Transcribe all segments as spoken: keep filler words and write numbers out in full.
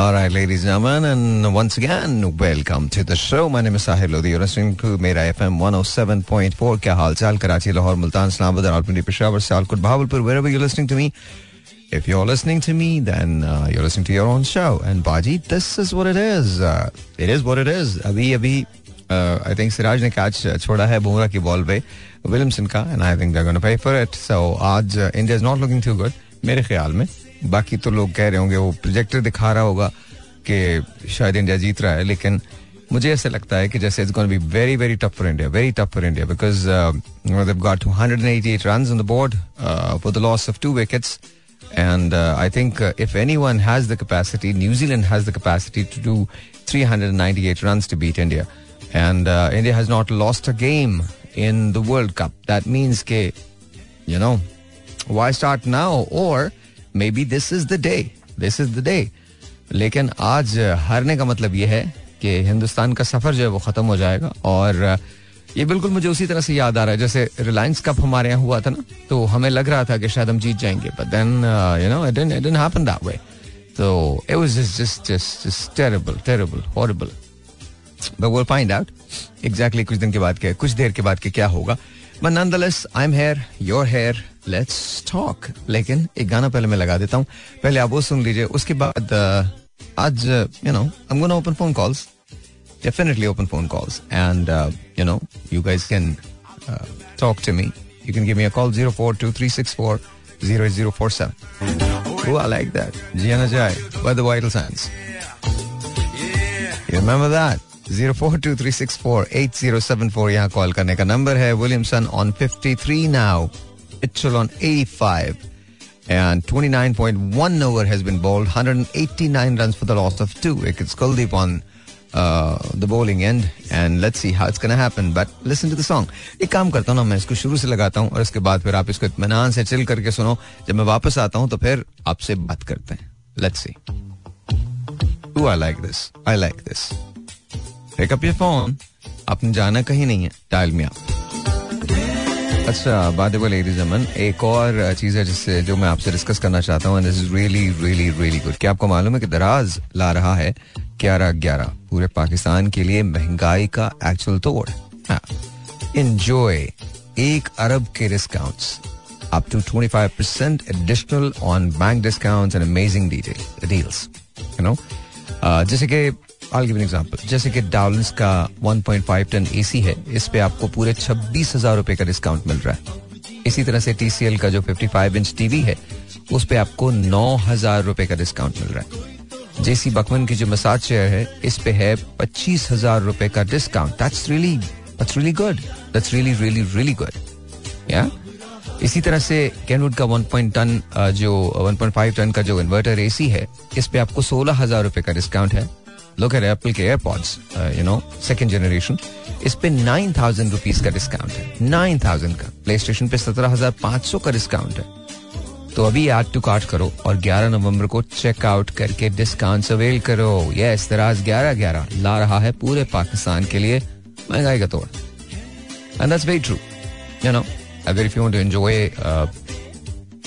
All right, ladies and gentlemen, and once again, welcome to the show. My name is Sahir Lodhi. You're listening to Mera F M one oh seven point four. Kya haal chaal? Karachi, Lahore, Multan, Islamabad, Rawalpindi, Peshawar, Sialkot, Bahawalpur, wherever you're listening to me. If you're listening to me, then uh, you're listening to your own show. And Baji, this is what it is. Uh, it is what it is. Abhi, abhi, uh, I think Siraj ne catch छोड़ा है बुमराह की ball पे Williamson का, and I think they're going to pay for it. So, आज uh, India is not looking too good, मेरे ख्याल में. बाकी तो लोग कह रहे होंगे, वो प्रोजेक्टर दिखा रहा होगा कि शायद इंडिया जीत रहा है, लेकिन मुझे ऐसा लगता है कि जैसे it's going to be very very tough for India, very tough for India, because they have got one hundred eighty-eight runs on the board for the loss of two wickets. And uh, I think uh, if anyone has the capacity, New Zealand has the capacity to do three hundred ninety-eight runs to beat India. And uh, India has not lost a game in the World Cup. That means ke, you know, why start now? Or maybe this is the day. This is the day. लेकिन आज हारने का मतलब ये है कि हिंदुस्तान का सफर जो है वो खत्म हो जाएगा. और ये बिल्कुल मुझे उसी तरह से याद आ रहा है जैसे रिलायंस कप हमारे यहाँ हुआ था ना, तो हमें लग रहा था कि शायद हम जीत जाएंगे, but then you know it didn't it didn't happen that way. So it was just just just terrible terrible horrible. But we will find out exactly कुछ दिन के बाद के कुछ देर के बाद के क्या होगा. But nonetheless I am here, your here, let's talk. लेकिन एक गाना पहले मैं लगा देता हूँ, पहले आप वो सुन लीजिए, उसके बाद आज you know I am gonna open phone calls. Definitely open phone calls, and uh, you know, you guys can uh, talk to me. You can give me a call zero four two three six four zero zero four seven. Oh, I like that. Jiana Jai by the Vital Sands. You remember that? zero four two three six four eight zero seven four. यहाँ call करने का number है. Williamson on fifty-three now. Mitchell on eighty-five. And twenty-nine point one over has been bowled. one hundred eighty-nine runs for the loss of two wickets. Kuldeep on Uh, the bowling end, and let's see how it's gonna happen. But listen to the song. एक काम करता हूँ ना, मैं इसको शुरू से लगाता हूँ और इसके बाद फिर आप इसको इत्मीनान से चिल करके सुनो. जब मैं वापस आता हूँ तो फिर आपसे बात करते हैं. Let's see. Ooh, I like this. I like this. Pick up your phone. आपने जाना कहीं नहीं है. Dial me up. अच्छा, बात है वो लेडीज अमन, एक और चीज़ है जिससे जो मैं आपसे डिस्कस करना चाहता हूँ, and this is really really really good. क्या आपको मालूम है कि दराज ला रहा है ग्यारह ग्यारह पूरे पाकिस्तान के लिए महंगाई का एक्चुअल तोड़. एंजॉय एक अरब के discounts up to twenty-five percent additional on bank discounts and amazing detail deals. You know, जैसे कि I'll give an example. जैसे कि डाउल्स का one point five ton AC है, इस पे आपको पूरे छब्बीस हज़ार रुपए का डिस्काउंट मिल रहा है. इसी तरह से टीसीएल का जो पचपन इंच टीवी है उस पे आपको नौ हज़ार रुपए का डिस्काउंट मिल रहा है. जेसी बकमन की जो मसाज चेयर है इस पे है पच्चीस हज़ार रुपए का discount. That's really that's really good that's really really really good yeah. इसी तरह से कैनवुड का वन पॉइंट टन जो वन पॉइंट फाइव टन का जो इन्वर्टर एसी है इस पे आपको सोलह हज़ार रुपए का डिस्काउंट है. Look at Apple के AirPods, uh, you know, second generation. इस पे नाइन थाउजेंड रुपीज का डिस्काउंट है, नाइन थाउजेंड का. PlayStation पे सत्रह हजार पांच सौ का डिस्काउंट है. तो अभी ऐड टू कार्ट करो और ग्यारह नवंबर को चेकआउट करके डिस्काउंट अवेल करो. यस, दराज ग्यारह ग्यारह ला रहा है पूरे पाकिस्तान के लिए महंगाई का तोड़. And that's very true. You know, अगर if you want to enjoy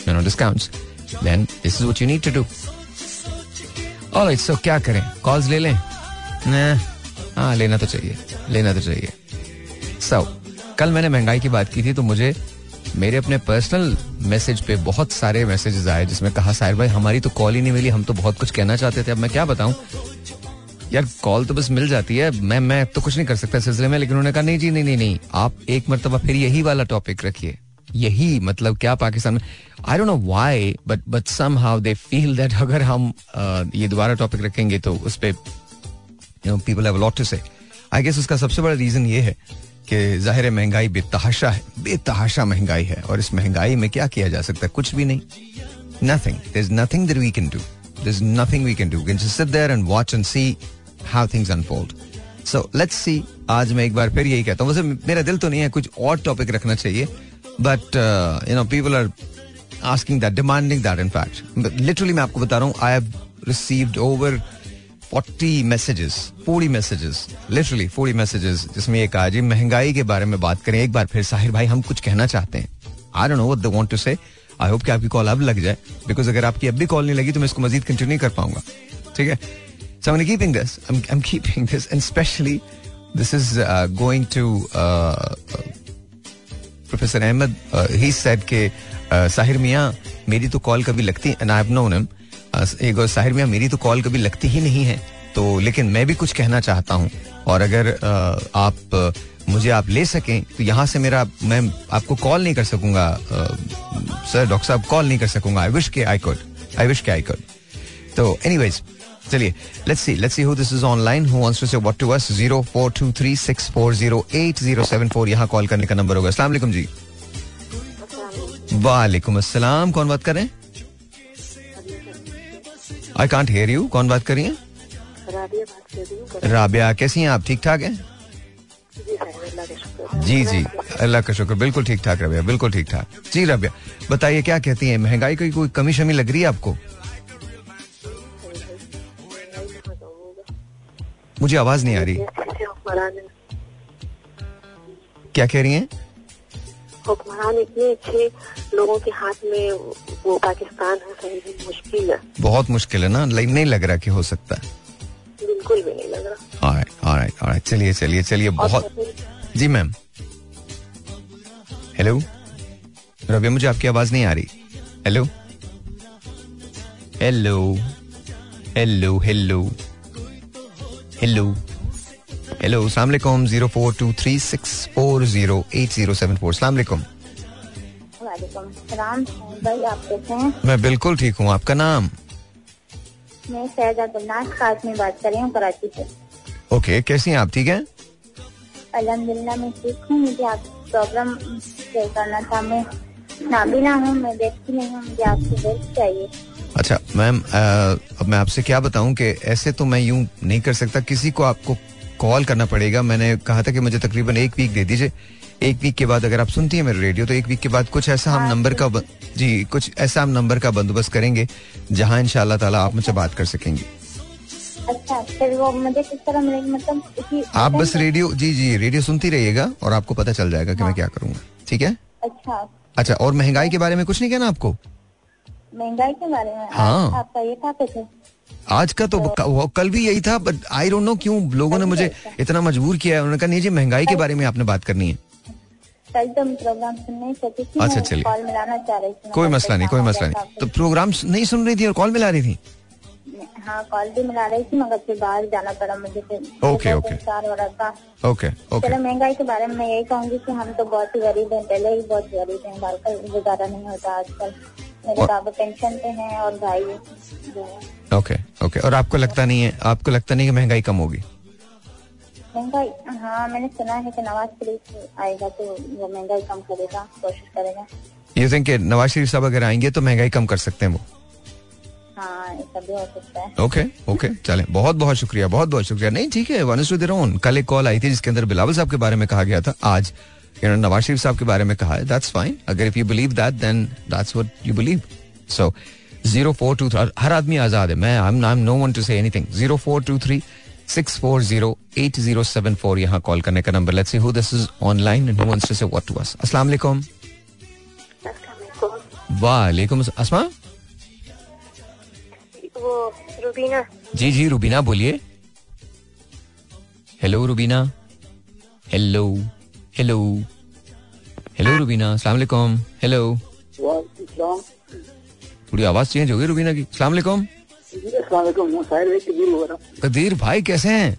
you know discounts, then this is what you need to do. Alright, so क्या करें, कॉल्स ले लें? हाँ, लेना तो चाहिए, लेना तो चाहिए. सो कल मैंने महंगाई की बात की थी तो मुझे मेरे अपने पर्सनल मैसेज पे बहुत सारे मैसेजेस आए जिसमें कहा साहिर भाई हमारी तो कॉल ही नहीं मिली, हम तो बहुत कुछ कहना चाहते थे. अब मैं क्या बताऊं यार, कॉल तो बस मिल जाती है, मैं मैं तो कुछ नहीं कर सकता सिलसिले में. लेकिन उन्होंने कहा नहीं जी नहीं नहीं नहीं, आप एक मरतबा फिर यही वाला टॉपिक रखिए, यही मतलब क्या पाकिस्तान में. I don't know why but but somehow they feel that अगर हम ये दोबारा टॉपिक रखेंगे तो उस पे you know people have a lot to say. I guess उसका सबसे बड़ा रीजन ये है कि जाहिर है महंगाई बेतहाशा है, बेतहाशा महंगाई है, और इस महंगाई में क्या किया जा सकता है? कुछ भी नहीं. Nothing, there is nothing that we can do, there is nothing we can do. We can just sit there and watch and see how things unfold. So let's see. आज मैं एक बार फिर यही कहता हूँ, वैसे मेरा दिल तो नहीं है, कुछ और टॉपिक रखना चाहिए, but uh, you know people are asking that, demanding that. In fact, literally मैं आपको बता रहा हूँ, I have received over forty messages, forty messages, literally forty messages, जिसमें ये कहा जी महंगाई के बारे में बात करें एक बार फिर साहिर भाई, हम कुछ कहना चाहते हैं. I don't know what they want to say. I hope कि आपकी कॉल अब लग जाए, because अगर आपकी अब भी कॉल नहीं लगी तो मैं इसको मजीद कंटिन्यू नहीं कर पाऊंगा. ठीक है. So I'm going to keeping this. I'm I'm keeping this, and especially this is uh, going to uh, uh, Professor Ahmed. Uh, he said के uh, साहिर मियाँ मेरी तो कॉल कभी लगती, and I've known him. Uh, एक और साहिर मियाँ मेरी तो कॉल कभी लगती ही नहीं है, तो लेकिन मैं भी कुछ कहना चाहता हूँ, और अगर uh, आप uh, मुझे आप ले सकें तो यहाँ से मेरा, मैं आपको कॉल नहीं कर सकूंगा सर, डॉक्टर साहब कॉल नहीं कर सकूंगा. आई विश के आई कुड, आई विश के आई कुड. तो एनीवेज चलिए, let's see let's see who this is online, who wants to say what to us. Zero four two three six four zero eight zero seven four यहाँ call करने का number होगा. अस्सलाम वालेकुम जी. वालेकुम अस्सलाम. कौन बात कर रहे हैं? I can't hear you. कौन बात कर रही हैं? राबिया बात कर रही हूं. राबिया कैसी हैं आप? ठीक ठाक हैं? जी जी अल्लाह का शुक्र, बिल्कुल ठीक ठाक रबिया, बिल्कुल ठीक ठाक जी. रबिया बताइए क्या कहती हैं, महंगाई की कोई कमी शमी लग रही है आपको? मुझे आवाज नहीं आ रही, क्या कह रही हैं? हुक्मरान इतने अच्छे लोगों के हाथ में वो पाकिस्तान है, मुश्किल है, बहुत मुश्किल है ना, नहीं लग रहा कि हो सकता है, बिल्कुल भी नहीं लग रहा. ऑलराइट ऑलराइट ऑलराइट चलिए चलिए चलिए बहुत. जी मैम. हेलो रबिया, मुझे आपकी आवाज नहीं आ रही. Hello hello hello hello hello hello. अस्सलाम वालेकुम. Zero four two three six four zero eight zero seven four. अस्सलाम वालेकुम. वालेकुम अस्सलाम भाई, आप कैसे हैं? मैं बिल्कुल ठीक हूँ. आपका नाम? मैं सैयदा गुलनाज काजमी बात कर रही हूँ, कराची से. ओके, कैसी हैं आप? ठीक हैं अल्हम्दुलिल्लाह, मैं ठीक हूँ. मुझे आप प्रॉब्लम शेयर करना था. मैं नाबिला हूँ, मैं देखती नहीं हूँ, मुझे आपकी हेल्प चाहिए. अच्छा मैम, अब मैं आपसे क्या बताऊँ कि ऐसे तो मैं यूँ नहीं कर सकता, किसी को आपको कॉल करना पड़ेगा. मैंने कहा था कि मुझे तकरीबन एक वीक दे दीजिए, एक वीक के बाद अगर आप सुनती हैं मेरे रेडियो तो एक वीक के बाद कुछ ऐसा हम नंबर का ब... जी कुछ ऐसा हम नंबर का बंदोबस्त करेंगे जहाँ इंशाल्लाह ताला आप मुझसे बात कर सकेंगे. अच्छा, वो मुझे किस तरह मिलेगी? मतलब आप बस रेडियो, जी जी रेडियो सुनती रहिएगा और आपको पता चल जाएगा कि मैं क्या करूँगा. ठीक है. अच्छा अच्छा, और महंगाई के बारे में कुछ नहीं कहना आपको? महंगाई के बारे में हाँ, आपका ये था कुछ आज का तो, तो कल भी यही था, बट आई डोंट नो क्यों लोगों ने मुझे इतना मजबूर किया है. उन्होंने कहा नहीं जी महंगाई के बारे में आपने बात करनी है. कल तो प्रोग्राम सुन नहीं सकती थी. अच्छा चलिए, कॉल मिलाना चाह रही थी. कोई मसला नहीं, कोई मसला नहीं. तो प्रोग्राम नहीं सुन रही थी और कॉल मिला रही थी? हाँ कॉल भी मिला रही थी मगर फिर बाहर जाना पड़ा मुझे. Okay okay okay okay. चलो महंगाई के बारे में मैं यही कहूँगी कि हम तो बहुत ही गरीब हैं, पहले ही बहुत गरीब हैं, घर का गुजारा नहीं होता आजकल. मेरे बाबा पेंशन पे हैं और भाई. Okay okay. और आपको लगता नहीं है, आपको लगता नहीं कि महंगाई कम होगी? महंगाई हाँ, मैंने सुना है कि नवाज शरीफ आएगा तो वो महंगाई कम करेगा, कोशिश करेगा. यू थिंक कि नवाज शरीफ साहब अगर आएंगे तो महंगाई कम कर सकते हैं वो? हाँ ऐसा भी हो सकता है. ओके ओके चलें, बहुत बहुत शुक्रिया, बहुत बहुत शुक्रिया. नहीं ठीक है, one is to their own. कल एक कॉल आई थी जिसके अंदर बिलावल साहब के बारे में कहा गया था, आज इन्होंने नवाज शरीफ साहब के बारे में कहा है. दैट्स फाइन, अगर if you believe that then that's what you believe. So zero four two three, हर आदमी आजाद है. मैं I am no one to say anything. Zero four two three six four zero eight zero seven four यहाँ call करने का number. Let's see who this is online and who wants to say what to us. अस्सलाम वालेकुम. वालेकुम अस्सलाम. वो रुबीना. जी जी रुबीना बोलिए. Hello Rubina. Hello hello hello Rubina. अस्सलाम वालेकुम. हेलो थोड़ी आवाज चेंज हो गई रुबीना की. अस्सलाम वालेकुम. कदीर भाई कैसे हैं?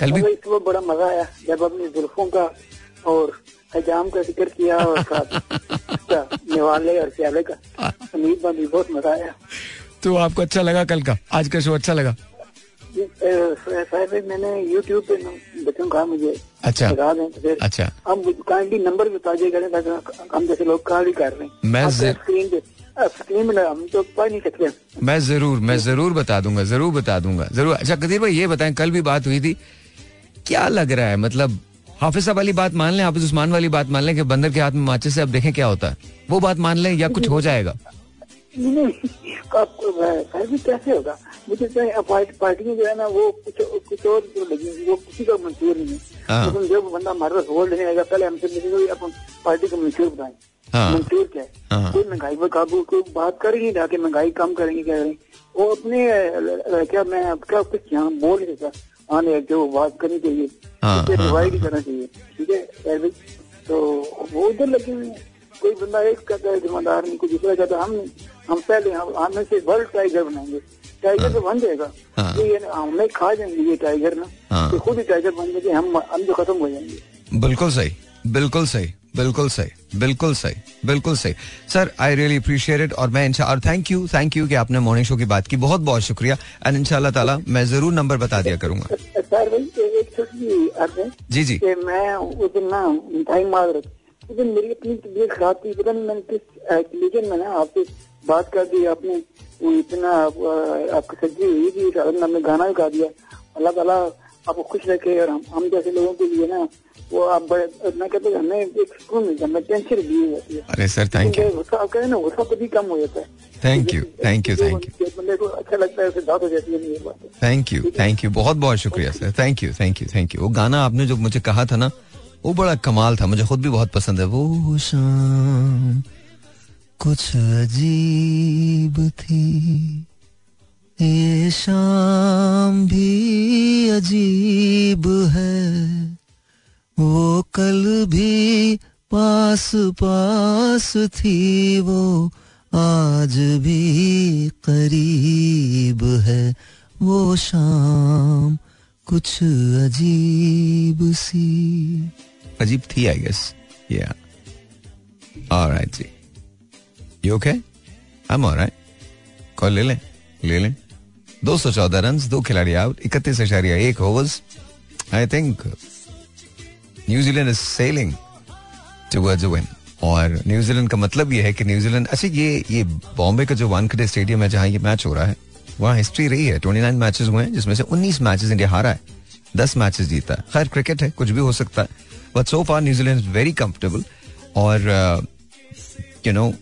कल भी बड़ा मजा आया जब आपने जुल्फों का और हजाम का जिक्र किया और निवाले और प्याले का. बहुत मजा आया. तो आपको अच्छा लगा कल का, आज का शो अच्छा लगा? साहब मैंने यूट्यूब पे बच्चों कहा मुझे अच्छा अच्छा हम काइंडली नंबर बता दिए, हम जैसे लोग कॉल कर रहे हैं. मैं स्क्रीन पे तो मैं जरूर मैं जरूर बता दूंगा जरूर बता दूंगा जरूर. अच्छा कदीर भाई ये बताएं, कल भी बात हुई थी, क्या लग रहा है मतलब हाफिज साहब वाली बात मान लें, हाफिज उस्मान वाली बात मान लें कि बंदर के हाथ में माचिस से, अब देखें क्या होता है, वो बात मान लें या कुछ हो जाएगा? नहीं आपको भी कैसे होगा, मुझे पार्टी में जो है ना वो कुछ कुछ और जो लगी वो किसी का मंजूर नहीं है, लेकिन जब बंदा हमारा वोट लेने आएगा पहले हमसे मिलेगा अपन पार्टी को मंजूर बताएं मंजूर क्या है। कोई महंगाई पर काबू को बात करेंगे जाके महंगाई कम करेंगे क्या करेंगे, वो अपने क्या मैं क्या कुछ यहाँ बोल नहीं सकता, आने जो बात करनी चाहिए रिवाइड करना चाहिए ठीक है। तो वो उधर लगे हुए हैं, कोई बंदा एक कहता है जिम्मेदार नहीं, कोई दूसरा कहता है हम हम पहले हमें से वर्ल्ड टाइगर बनाएंगे, टाइगर तो बन जाएगा तो ये हमें खा जाएंगे ये टाइगर ना, तो खुद ही टाइगर बन जाएंगे हम हम तो खत्म हो जाएंगे। बिल्कुल सही बिल्कुल सही बिल्कुल सही बिल्कुल सही बिल्कुल सही sir, I really appreciate it. और मैं इंशाल्लाह और थैंक यू थैंक यू कि आपने मॉर्निंग शो की बात की, बहुत बहुत शुक्रिया। एंड इंशाल्लाह ताला मैं जरूर नंबर बता दिया करूंगा सर। एक छोटी अर्ज है जी जी, मैं उस दिन ना मिठाई मांग रहा था, मेरी इतनी तबीयत खराब थी, पता नहीं मैंने किस एक्टिविजन में ना आपसे बात कर दी, आपने इतना आपकी सब्जी हुई थी, हमने गाना भी गा दिया। अल्लाह ताला आपको खुश रखे और हम हम जैसे लोगों के लिए ना वो आप बड़े मैं कहते हैं हमें एक सुकून मिलता है, टेंशन रिलीव हो जाती है। अरे सर थैंक यू, गुस्सा करें ना गुस्सा कभी कम हो जाता है। Thank you thank you thank you, बंदे को अच्छा लगता है उसे बात हो जाती है ये बात। थैंक यू थैंक यू बहुत बहुत शुक्रिया sir, thank you thank you thank you. वो गाना आपने जो मुझे कहा था ना वो बड़ा कमाल था, मुझे खुद भी बहुत पसंद है। वो शाम कुछ अजीब थी, ये शाम भी अजीब है, वो कल भी पास पास थी, वो आज भी करीब है, वो शाम कुछ अजीब सी अजीब थी आई गेस। या ऑलराइट जी, you okay? I am alright. Call ले लें ले लें। दो सौ चौदह रन, दो खिलाड़ी आउट, इकतीस अशारिया एक overs. I think New Zealand is sailing towards a win. और न्यूजीलैंड का मतलब ये है कि न्यूजीलैंड अच्छा ये ये बॉम्बे का जो वानखेड़े स्टेडियम है जहाँ ये मैच हो रहा है वहाँ हिस्ट्री रही है। उनतीस मैचेस हुए हैं जिसमें से उन्नीस मैचेस इंडिया हारा है, दस मैचेस जीता है। खैर क्रिकेट है, कुछ भी हो सकता है, but so far New Zealand is very comfortable. और यू नो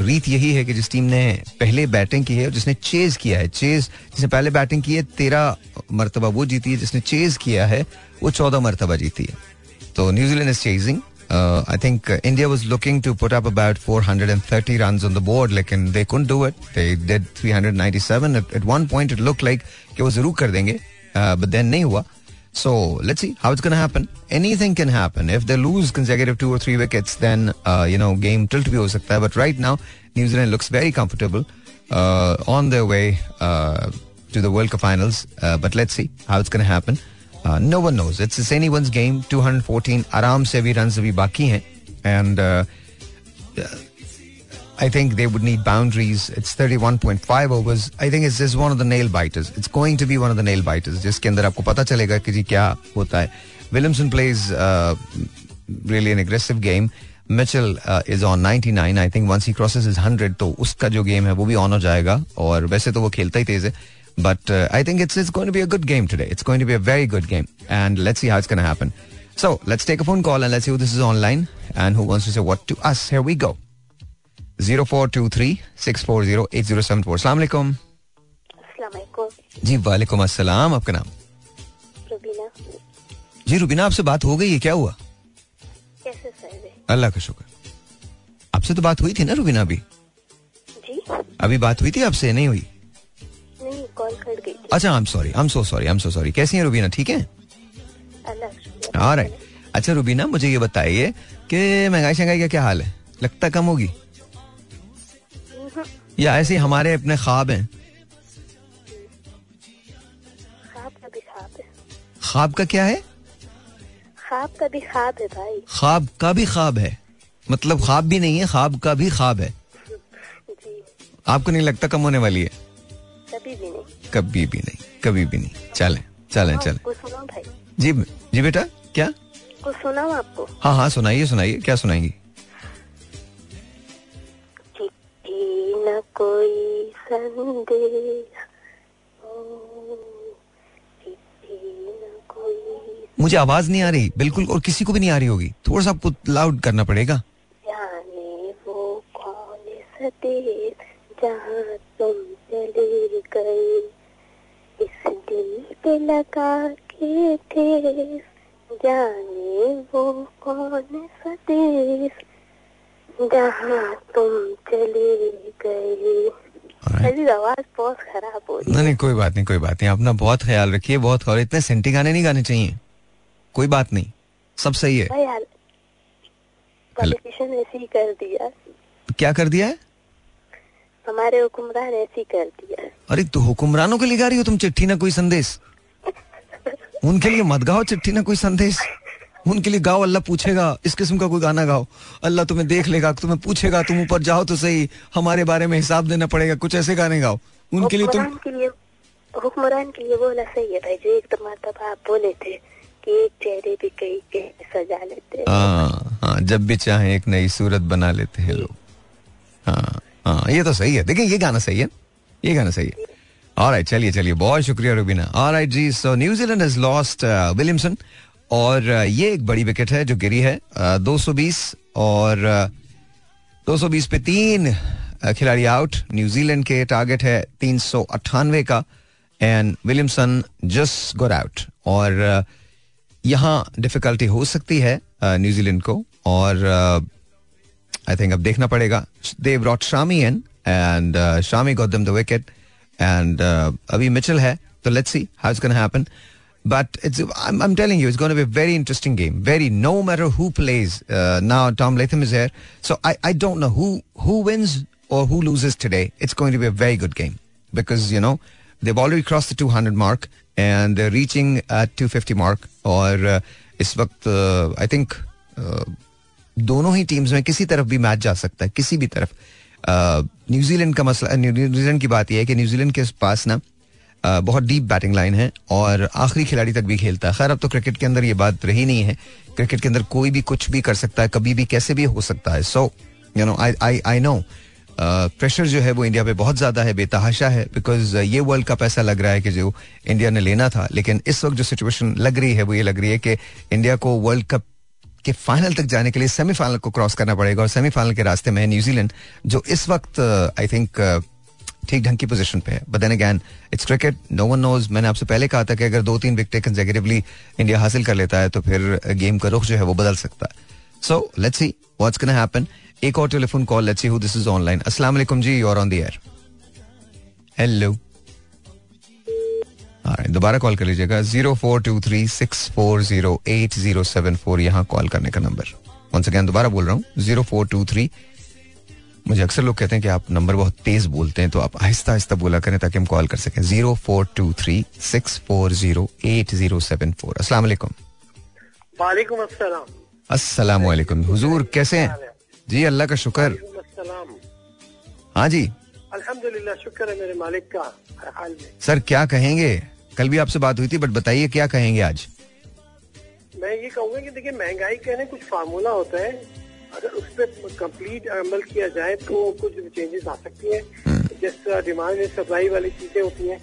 रीत यही है कि जिस टीम ने पहले बैटिंग की है और जिसने चेज किया है, चेज जिसने पहले बैटिंग की है तेरह मरतबा वो जीती है, जिसने चेज किया है वो चौदह मरतबा जीती है। तो New Zealand is chasing. I think India was looking to put up about four hundred thirty runs on the board, लेकिन they couldn't do it. They did three ninety-seven at one point, it looked like कि वो जरूर कर देंगे but then नहीं हुआ। So let's see how it's going to happen. Anything can happen. If they lose consecutive two or three wickets, then uh, you know game tilt भी हो सकता है. But right now, New Zealand looks very comfortable uh, on their way uh, to the World Cup finals. Uh, but let's see how it's going to happen. Uh, no one knows. It's, it's anyone's game. two hundred fourteen आराम से भी runs भी बाकी हैं. And uh, I think they would need boundaries. It's thirty-one point five overs. I think it's just one of the nail biters. It's going to be one of the nail biters. जिसके अंदर आपको पता चलेगा कि जी क्या होता है. Williamson plays uh, really an aggressive game. Mitchell uh, is on ninety-nine. I think once he crosses his hundred, तो उसका जो game है वो भी on हो जाएगा. और वैसे तो वो खेलता ही तेज है. But uh, I think it's it's going to be a good game today. It's going to be a very good game. And let's see how it's going to happen. So let's take a phone call and let's see who this is online and who wants to say what to us. Here we go. zero four two three six four zero eight zero seven four. Assalamualaikum. Assalamualaikum. जी वालेकुम अस्सलाम. आपका नाम? रुबीना. जी रुबीना, आपसे बात हो गई है? क्या हुआ? कैसे सर? अल्लाह का शुक्र. आपसे तो बात हुई थी ना रुबीना? अभी जी अभी बात हुई थी आपसे? नहीं हुई? नहीं, कॉल कट गई. अच्छा, I am sorry, I am so sorry, I am so sorry. कैसी हैं रुबीना? ठीक है. ऑलराइट. अच्छा रुबीना, मुझे ये बताइए कि महंगाई शंघाई का क्या हाल है? लगता कम होगी या ऐसे हमारे अपने ख्वाब हैं? ख्वाब का भी ख्वाब है. ख्वाब का क्या है? ख्वाब का भी ख्वाब है भाई. ख्वाब का भी ख्वाब है, मतलब ख्वाब भी नहीं है, ख्वाब का भी ख्वाब है जी. आपको नहीं लगता कम होने वाली है? कभी भी नहीं, कभी भी नहीं, कभी भी नहीं. चलें चलें चलें. आपको सुनाऊं भाई? जी जी बेटा, क्या कुछ सुनाऊं आपको? हाँ हाँ सुनाइए सुनाइए. क्या सुनाएंगी? ना कोई संदेश कोई. मुझे आवाज नहीं आ रही बिल्कुल, और किसी को भी नहीं आ रही होगी. थोड़ा सा आपको लाउड करना पड़ेगा. जाने वो कौन सतेज, जा दिल पे लगा के थे, जाने वो कौन सा देश जहाँ तुम चली गई। आवाज बहुत खराब हो रही है। नहीं कोई बात नहीं, कोई बात नहीं, अपना बहुत ख्याल रखिए, बहुत। और इतने सेंटी गाने नहीं गाने चाहिए, कोई बात नहीं, सब सही है। पॉलिटिशियन ऐसे ही कर दिया। क्या कर दिया है? हमारे हुक्मरान ऐसे ही कर दिया। अरे तो हुक्मरानों के लिए गा रही हो तुम चिट्ठी ना कोई संदेश? उनके लिए मत गाओ चिट्ठी ना कोई संदेश, उनके लिए गाओ अल्लाह पूछेगा, इस किस्म का कोई गाना गाओ। अल्लाह तुम्हें देख लेगा, तुम्हें पूछेगा, तुम ऊपर जाओ तो सही, हमारे बारे में हिसाब देना पड़ेगा, कुछ ऐसे गाने गाओ। उनके लिए तुम हुक्मरान के लिए बोला सही है भाई, जो एक मरतबा आप बोले थे कि एक चेहरे पे कई के सजा लेते हैं। हाँ हाँ, जब भी चाहे एक नई सूरत बना लेते हैं लोग। हाँ हाँ, ये तो सही है। देखिए ये गाना सही है, ये गाना सही है। ऑलराइट, चलिए चलिए, बहुत शुक्रिया रुबीना। ऑलराइट जी, so New Zealand has lost Williamson, और ये एक बड़ी विकेट है जो गिरी है। दो सौ बीस और दो सौ बीस पे तीन खिलाड़ी आउट। न्यूजीलैंड के टारगेट है तीन सौ अट्ठानवे का, and Williamson just got out. और यहाँ डिफिकल्टी हो सकती है न्यूजीलैंड को, और आई थिंक अब देखना पड़ेगा। They brought Shami in and Shami got them the wicket, and अभी मिचेल है, तो let's see how it's gonna happen. But it's, I'm, I'm telling you, it's going to be a very interesting game. Very, no matter who plays. Uh, now Tom Latham is here, so I, I don't know who who wins or who loses today. It's going to be a very good game because you know they've already crossed the two hundred mark and they're reaching at two fifty mark. और uh, इस वक्त uh, I think uh, दोनों ही teams में किसी तरफ भी match जा सकता है, किसी भी तरफ. न्यूजीलैंड uh, का मसला, न्यूजीलैंड की बात यह है कि न्यूजीलैंड के पास ना Uh, बहुत डीप बैटिंग लाइन है और आखिरी खिलाड़ी तक भी खेलता है। खैर अब तो क्रिकेट के अंदर ये बात रही नहीं है, क्रिकेट के अंदर कोई भी कुछ भी कर सकता है, कभी भी कैसे भी हो सकता है। So you know I I I know pressure जो है वो इंडिया पे बहुत ज़्यादा है, बेतहाशा है, बिकॉज ये वर्ल्ड कप ऐसा लग रहा है कि जो इंडिया ने लेना था, लेकिन इस वक्त जो सिचुएशन लग रही है वो ये लग रही है कि इंडिया को वर्ल्ड कप के फाइनल तक जाने के लिए सेमीफाइनल को क्रॉस करना पड़ेगा, और सेमीफाइनल के रास्ते में है न्यूजीलैंड, जो इस वक्त आई थिंक ठीक ढंग की पोजीशन पे है। But then again it's cricket, no one knows. मैंने आपसे पहले कहा था कि अगर दो तीन विकेट कंसेक्यूटिवली इंडिया हासिल कर लेता है तो फिर गेम का रुख जो है वो बदल सकता है। So let's see what's gonna happen. एक और telephone call, let's see who this is online. अस्सलाम वालेकुम जी, you are on the air. Hello, दोबारा कॉल कर लीजिएगा। Zero four two three six four zero eight zero seven four यहाँ call करने का नंबर। वंस अगेन दोबारा बोल रहा हूँ, जीरो फोर टू थ्री। मुझे अक्सर लोग कहते हैं कि आप नंबर बहुत तेज बोलते हैं, तो आप आहिस्ता आहिस्ता बोला करें ताकि हम कॉल कर सकें। Zero four two three six four zero eight zero seven four. अस्सलाम वालेकुम। वालेकुम अस्सलाम। अस्सलाम वालेकुम हुजूर, कैसे हैं जी? अल्लाह का शुक्र। हाँ जी, अल्हम्दुलिल्लाह, शुक्र है मेरे मालिक का हर हाल में। सर क्या कहेंगे, कल भी आपसे बात हुई थी, बट बताइए क्या कहेंगे आज? मैं ये कहूँगा कि देखिए महंगाई कहने कुछ फार्मूला होता है, अगर उस पर कम्प्लीट अमल किया जाए तो कुछ चेंजेस आ सकती हैं। जिस तरह डिमांड एंड सप्लाई वाली चीजें होती हैं,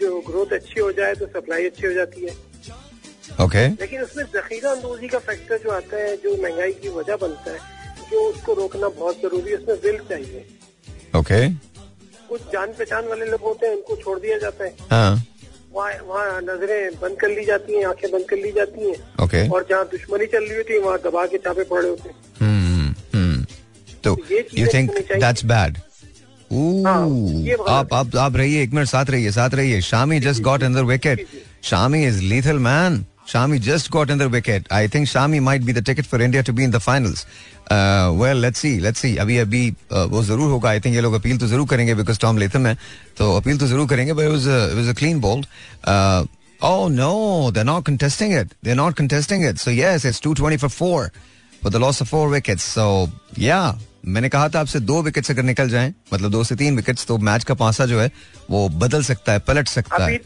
जो ग्रोथ अच्छी हो जाए तो सप्लाई अच्छी हो जाती है। Okay okay. लेकिन उसमें जखीरा अंदोजी का फैक्टर जो आता है, जो महंगाई की वजह बनता है, जो उसको रोकना बहुत जरूरी है। उसमें विल चाहिए। Okay okay. कुछ जान पहचान वाले लोग होते हैं, उनको छोड़ दिया जाता है। हाँ. वहाँ वहाँ नजरें बंद कर ली जाती हैं, आंखें बंद कर ली जाती हैं। okay. और जहाँ दुश्मनी चल रही होती है वहाँ दबा के चापे पड़े होते हैं। hmm, hmm. तो यू थिंक दैट्स बैड? आप आप आप रहिए एक मिनट, साथ रहिए, साथ रहिए। Shami just got another wicket. Shami is lethal man. Shami just got another wicket. I think Shami might be the ticket for India to be in the finals. Uh, well, let's see, let's see. अभी अभी uh, वो जरूर होगा। I think ये लोग appeal तो जरूर करेंगे because Tom Latham है, तो अपील तो जरूर करेंगे। But it was a, it was a clean ball. Uh, oh no, they're not contesting it. They're not contesting it. So yes, it's two twenty for four, with the loss of four wickets. So yeah, मैंने कहा था आपसे दो wicket अगर निकल जाएं, मतलब दो से तीन विकेट्स, तो मैच का पासा जो है वो बदल सकता है, पलट सकता है।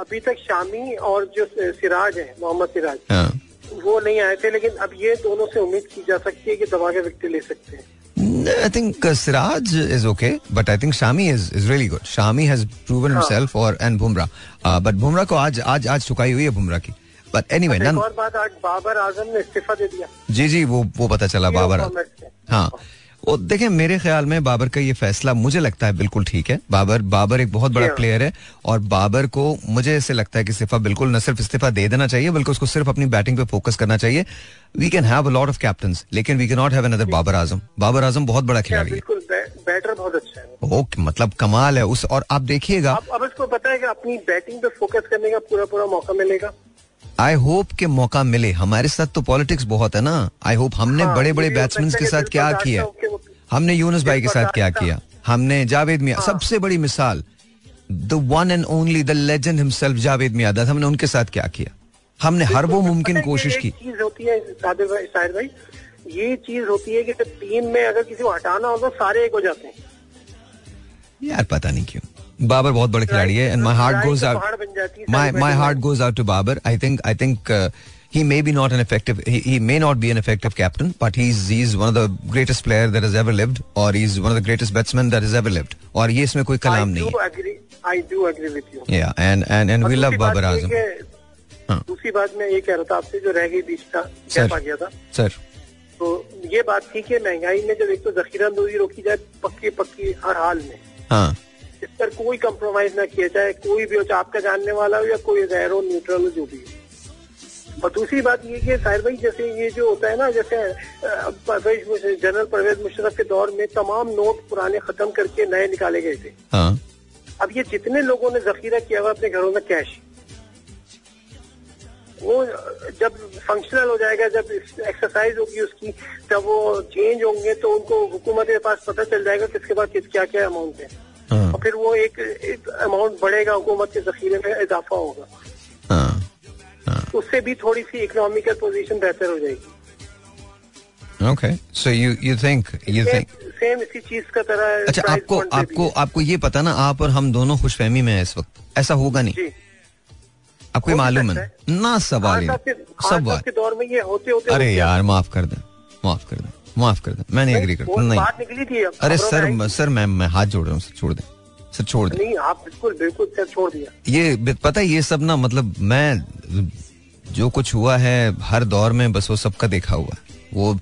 अभी तक शामी और जो सिराज है, मोहम्मद सिराज, हाँ. वो नहीं आए थे, लेकिन अब ये दोनों से उम्मीद की जा सकती है कि दबा के विकेट ले सकते हैं। I think uh, Siraj is okay, but I think Shami is is really good. Shami has proven हाँ. himself और and Bumrah, uh, but Bumrah को आज आज आज चुकाई हुई है Bumrah की। But anyway, none... एक और बात, आज बाबर आजम ने इस्तीफा दे दिया। जी जी, वो वो पता चला बाबर आजम। हाँ और देखें मेरे ख्याल में बाबर का ये फैसला मुझे लगता है बिल्कुल ठीक है. बाबर बाबर एक बहुत बड़ा प्लेयर है और बाबर को मुझे ऐसे लगता है कि इस्तीफा बिल्कुल न सिर्फ इस्तीफा दे देना चाहिए बल्कि उसको सिर्फ अपनी बैटिंग पे फोकस करना चाहिए. We can have a lot of captains लेकिन we can not have another Babar Azam. Babar Azam बहुत बड़ा खिलाड़ी है, बैटर बहुत अच्छा है, ओके मतलब कमाल है उस. और आप देखिएगा अब इसको पता है कि अपनी बैटिंग पे फोकस करने का पूरा पूरा मौका मिलेगा. आई होप के मौका मिले. हमारे साथ तो पॉलिटिक्स बहुत है ना. आई होप हमने हाँ, बड़े बड़े बैट्समैन के साथ क्या किया, हमने यूनुस भाई के साथ क्या किया, हमने जावेद मियां, सबसे बड़ी मिसाल the one and only the legend himself Javed मियां, हमने उनके साथ क्या किया, हमने हर वो मुमकिन कोशिश की. चीज होती है साहिर भाई, ये चीज होती है कि टीम में अगर किसी को हटाना हो तो सारे एक हो जाते हैं यार, पता नहीं क्यों. बाबर बहुत बड़े खिलाड़ी है and my heart goes out my my heart goes out to Babar. I think I think he may be not an effective he may not be an effective captain but he is he is one of the greatest player that has ever lived और he is one of the greatest batsman that has ever lived और ये इसमें कोई कलाम नहीं है. I do agree with you या and and and we love Babar Azam. दूसरी बात मैं ये कह रहा था आपसे जो रह गई बीच का गैप आ गया था सर, तो ये बात थी कि महंगाई में जब एक तो जखीरांदोजी रोकी जाए पक्की पक्की हर हाल में, हाँ इस पर कोई कम्प्रोमाइज ना किया जाए, कोई भी हो चाहे आपका जानने वाला हो या कोई गैर हो न्यूट्रल हो जो भी हो. और दूसरी बात ये कि साहिर भाई जैसे ये जो होता है ना, जैसे जनरल परवेज मुशर्रफ के दौर में तमाम नोट पुराने खत्म करके नए निकाले गए थे, हाँ अब ये जितने लोगों ने जखीरा किया हुआ अपने घरों में कैश, वो जब फंक्शनल हो जाएगा, जब एक्सरसाइज होगी उसकी, जब वो चेंज होंगे तो उनको हुकूमत के पास पता चल जाएगा किसके पास किस क्या क्या अमाउंट है हाँ. और फिर वो एक, एक अमाउंट बढ़ेगा, हुकूमत के जखीरे में इजाफा होगा हाँ. हाँ. उससे भी थोड़ी सी इकोनॉमिकल पोजीशन बेहतर हो जाएगी. Okay, so you you think you think same इसी चीज का तरह. अच्छा आपको आपको आपको ये पता ना, आप और हम दोनों खुशफहमी में है इस वक्त, ऐसा होगा नहीं आपको मालूम है ना. सवाल सवाल के दौर में ये होते होते अरे यार माफ कर दें माफ कर दें माफ कर दें मैं नहीं एग्री करता नहीं बात निकली थी. अरे सर सर मैं मैं हाथ जोड़ रहा हूँ, छोड़ दें सर, छोड़ दें. नहीं आप बिल्कुल बिल्कुल सर छोड़ दिया. ये पता है ये सब ना, मतलब मैं जो कुछ हुआ है हर दौर में बस वो सबका देखा हुआ वो.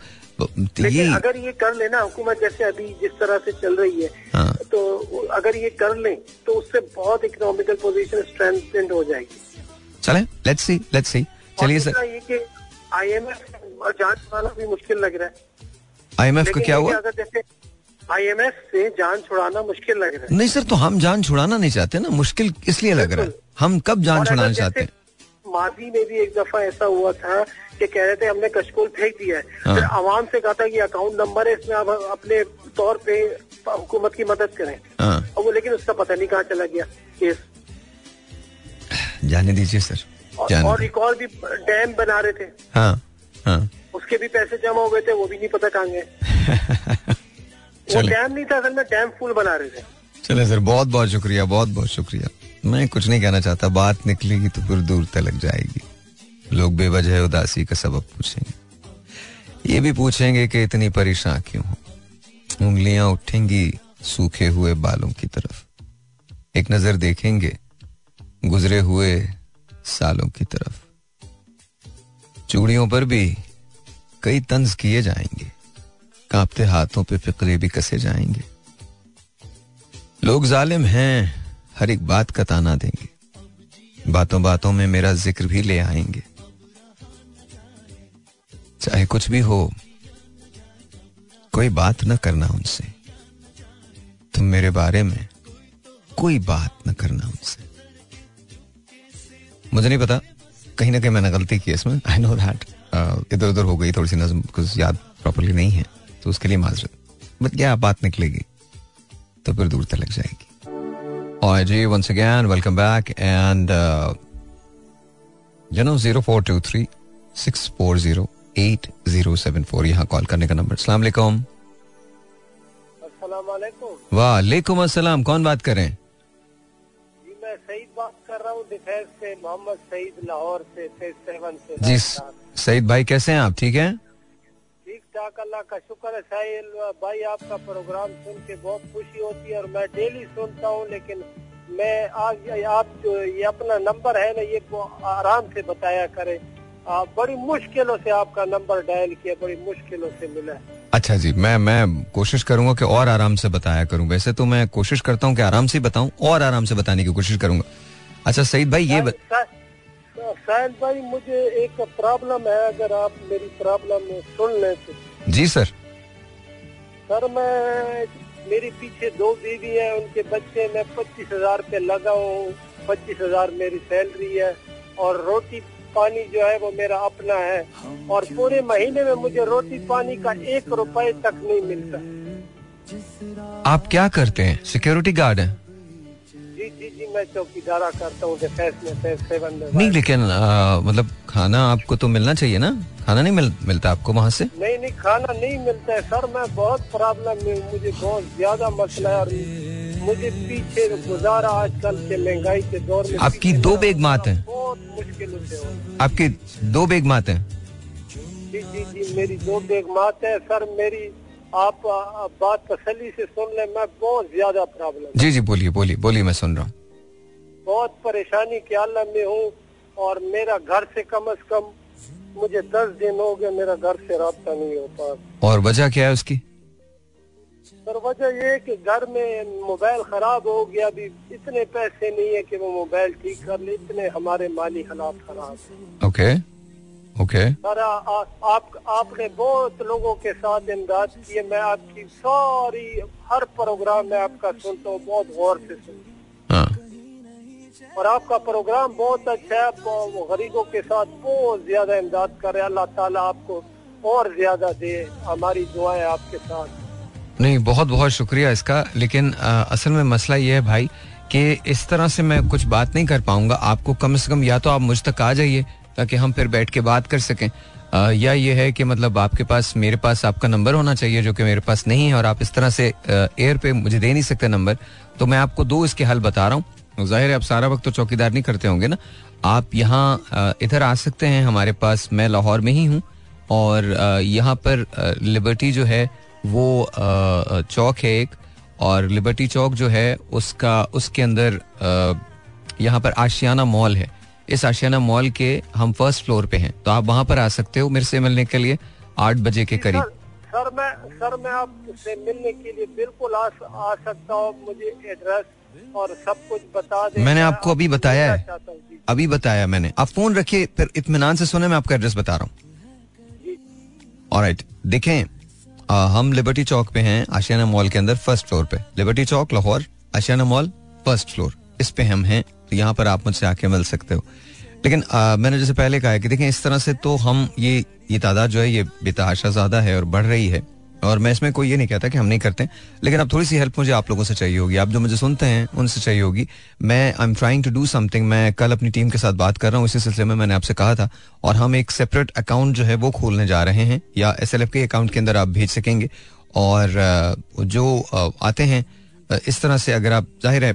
लेकिन अगर ये कर लेना हुकूमत जैसे अभी जिस तरह से चल रही है हाँ. तो अगर ये कर लें तो उससे बहुत इकोनॉमिकल पोजीशन स्ट्रेंथेंड हो जाएगी. चले लेट्स सी लेट्स सी चलिए सर. ये कि आईएमएफ जांच वाला भी मुश्किल लग रहा है. आईएमएफ को क्या हुआ? आईएमएफ से जान छुड़ाना मुश्किल लग रहा है. नहीं सर, तो हम जान छुड़ाना नहीं चाहते ना, मुश्किल इसलिए लग रहा है. हम कब जान छुड़ाना चाहते हैं? माजी में भी एक दफा ऐसा हुआ था कि कह रहे थे हमने कशकोल फेंक दिया है, फिर तो आवाम से कहा था कि अकाउंट नंबर है इसमें आप अपने तौर पे हुकूमत की मदद करें, और वो लेकिन उसका पता नहीं कहाँ चला गया केस. जाने दीजिए सर. और रिकॉर्ड भी डैम बना रहे थे हाँ, हाँ. उसके भी पैसे जमा हो गए थे, वो भी नहीं पता कहाँ गए. वो डैम नहीं था असल में, डैम फूल बना रहे थे. चले सर, बहुत बहुत शुक्रिया, बहुत बहुत शुक्रिया. मैं कुछ नहीं कहना चाहता, बात निकलेगी तो फिर दूर तक लग जाएगी, लोग बेवजह उदासी का सबब पूछेंगे, ये भी पूछेंगे कि इतनी परेशान क्यों हो. उंगलियां उठेंगी सूखे हुए बालों की तरफ, एक नजर देखेंगे गुजरे हुए सालों की तरफ, चूड़ियों पर भी कई तंज किए जाएंगे, कांपते हाथों पे फिक्रे भी कसे जाएंगे. लोग जालिम हैं, हर एक बात का ताना देंगे, बातों बातों में मेरा जिक्र भी ले आएंगे. चाहे कुछ भी हो, कोई बात न करना उनसे, तुम मेरे बारे में कोई बात न करना उनसे. मुझे नहीं पता, कहीं ना कहीं मैंने गलती की इसमें, आई नो दैट, इधर उधर हो गई थोड़ी सी नज़्म, कुछ याद प्रॉपर्ली नहीं है, तो उसके लिए माजरत. बट क्या बात निकलेगी तो फिर दूर तक लग जाएगी. और जी once again welcome back and you know zero four two three six four zero eight zero seven four यहाँ कॉल करने का नंबर. अस्सलाम वालेकुम. वालेकुम अस्सलाम. कौन बात करें? से मोहम्मद सईद लाहौर से, से जी. सईद भाई कैसे हैं आप? ठीक है, ठीक ठाक, अल्लाह का शुक्र है. साहिल भाई आपका प्रोग्राम सुन के बहुत खुशी होती है और मैं डेली सुनता हूँ, लेकिन मैं आज आप जो ये अपना नंबर है ना ये आराम से बताया करें. आप बड़ी मुश्किलों से आपका नंबर डायल किया, बड़ी मुश्किलों से मिला. अच्छा जी, मैं मैं कोशिश करूंगा कि और आराम से बताया करूं. वैसे तो मैं कोशिश करता हूं कि आराम से बताऊं और आराम से बताने की कोशिश करूंगा. अच्छा सईद भाई, ये बत... साहिल भाई, मुझे एक प्रॉब्लम है, अगर आप मेरी प्रॉब्लम सुन लें तो. जी सर. सर, मैं, मेरे पीछे दो बीवी हैं, उनके बच्चे, मैं पच्चीस हजार पे लगा हूँ, पच्चीस हजार मेरी सैलरी है और रोटी पानी जो है वो मेरा अपना है और पूरे महीने में मुझे रोटी पानी का एक रुपए तक नहीं मिलता. आप क्या करते हैं? सिक्योरिटी गार्ड हैं? जी जी जी, मैं चौकीदारा करता हूँ. नहीं लेकिन आ, मतलब खाना आपको तो मिलना चाहिए ना. खाना नहीं मिल, मिलता आपको वहाँ से? नहीं नहीं, खाना नहीं मिलता है सर. मैं बहुत प्रॉब्लम में, मुझे बहुत ज्यादा मसला है और मुझे पीछे गुजारा आजकल के महंगाई के दौर में. आपकी दो बेगमात हैं? बहुत मुश्किल होते हैं. आपकी दो बेगमात हैं? जी जी जी, मेरी दो बेगमात हैं सर. मेरी आप बात तसल्ली से सुन ले, मैं बहुत ज्यादा प्रॉब्लम. जी जी, बोलिए बोलिए बोलिए, मैं सुन रहा हूँ. बहुत परेशानी के आलम में हूँ और मेरा घर से कम अज कम मुझे दस दिन हो गए मेरा घर से रास्ता नहीं हो पा. और वजह क्या है उसकी? सर, वजह ये कि घर में मोबाइल खराब हो गया. अभी इतने पैसे नहीं है कि वो मोबाइल ठीक कर ले. इतने हमारे माली हालात खराब है. Okay okay. सर, आप आपने बहुत लोगों के साथ इमदाद की. मैं आपकी सारी हर प्रोग्राम में आपका सुनता हूँ, बहुत गौर से सुनता हूँ और आपका प्रोग्राम बहुत अच्छा है. गरीबों के साथ बहुत ज्यादा इमदाद कर रहे हैं. अल्लाह ताला आपको और ज्यादा दे. हमारी दुआएं आपके साथ. नहीं, बहुत बहुत शुक्रिया इसका. लेकिन आ, असल में मसला ये है भाई कि इस तरह से मैं कुछ बात नहीं कर पाऊंगा. आपको कम से कम या तो आप मुझ तक आ जाइए ताकि हम फिर बैठ के बात कर सकें, आ, या ये है कि मतलब आपके पास, मेरे पास आपका नंबर होना चाहिए जो कि मेरे पास नहीं है और आप इस तरह से एयर पे मुझे दे नहीं सकते नंबर. तो मैं आपको दो इसके हल बता रहा हूँ. जाहिर है आप सारा वक्त तो चौकीदार नहीं करते होंगे ना. आप यहाँ इधर आ सकते हैं हमारे पास. मैं लाहौर में ही हूँ और यहाँ पर लिबर्टी जो है वो चौक है एक, और लिबर्टी चौक जो है उसका, उसके अंदर यहाँ पर आशियाना मॉल है. इस आशियाना मॉल के हम फर्स्ट फ्लोर पे हैं. तो आप वहाँ पर आ सकते हो मेरे से मिलने के लिए आठ बजे के करीब. सर, मैं सर मैं आपसे मिलने के लिए बिल्कुल आ, आ सकता हूँ. मुझे एड्रेस और सब कुछ बता दें. मैंने आपको अभी बताया है, अभी बताया मैंने. आप फोन रखिए, फिर इत्मीनान से सुने. मैं आपका एड्रेस बता रहा हूँ. ऑलराइट, देखें आ, हम लिबर्टी चौक पे हैं, आशियाना मॉल के अंदर फर्स्ट फ्लोर पे. Liberty Chowk Lahore, Ashiana mall first floor, इस पे हम हैं. तो यहाँ पर आप मुझसे आके मिल सकते हो. लेकिन आ, मैंने जैसे पहले कहा कि देखें, इस तरह से तो हम ये ये तादाद जो है ये बेतहाशा ज़्यादा है और बढ़ रही है. और मैं इसमें कोई ये नहीं कहता कि हम नहीं करते, लेकिन अब थोड़ी सी हेल्प मुझे आप लोगों से चाहिए होगी. आप जो मुझे सुनते हैं उनसे चाहिए होगी. मैं I am trying to do something. मैं कल अपनी टीम के साथ बात कर रहा हूँ इसी सिलसिले में. मैंने आपसे कहा था और हम एक सेपरेट अकाउंट जो है वो खोलने जा रहे हैं, या एस एल एफ के अकाउंट के अंदर आप भेज सकेंगे. और जो आते हैं इस तरह से, अगर आप, जाहिर है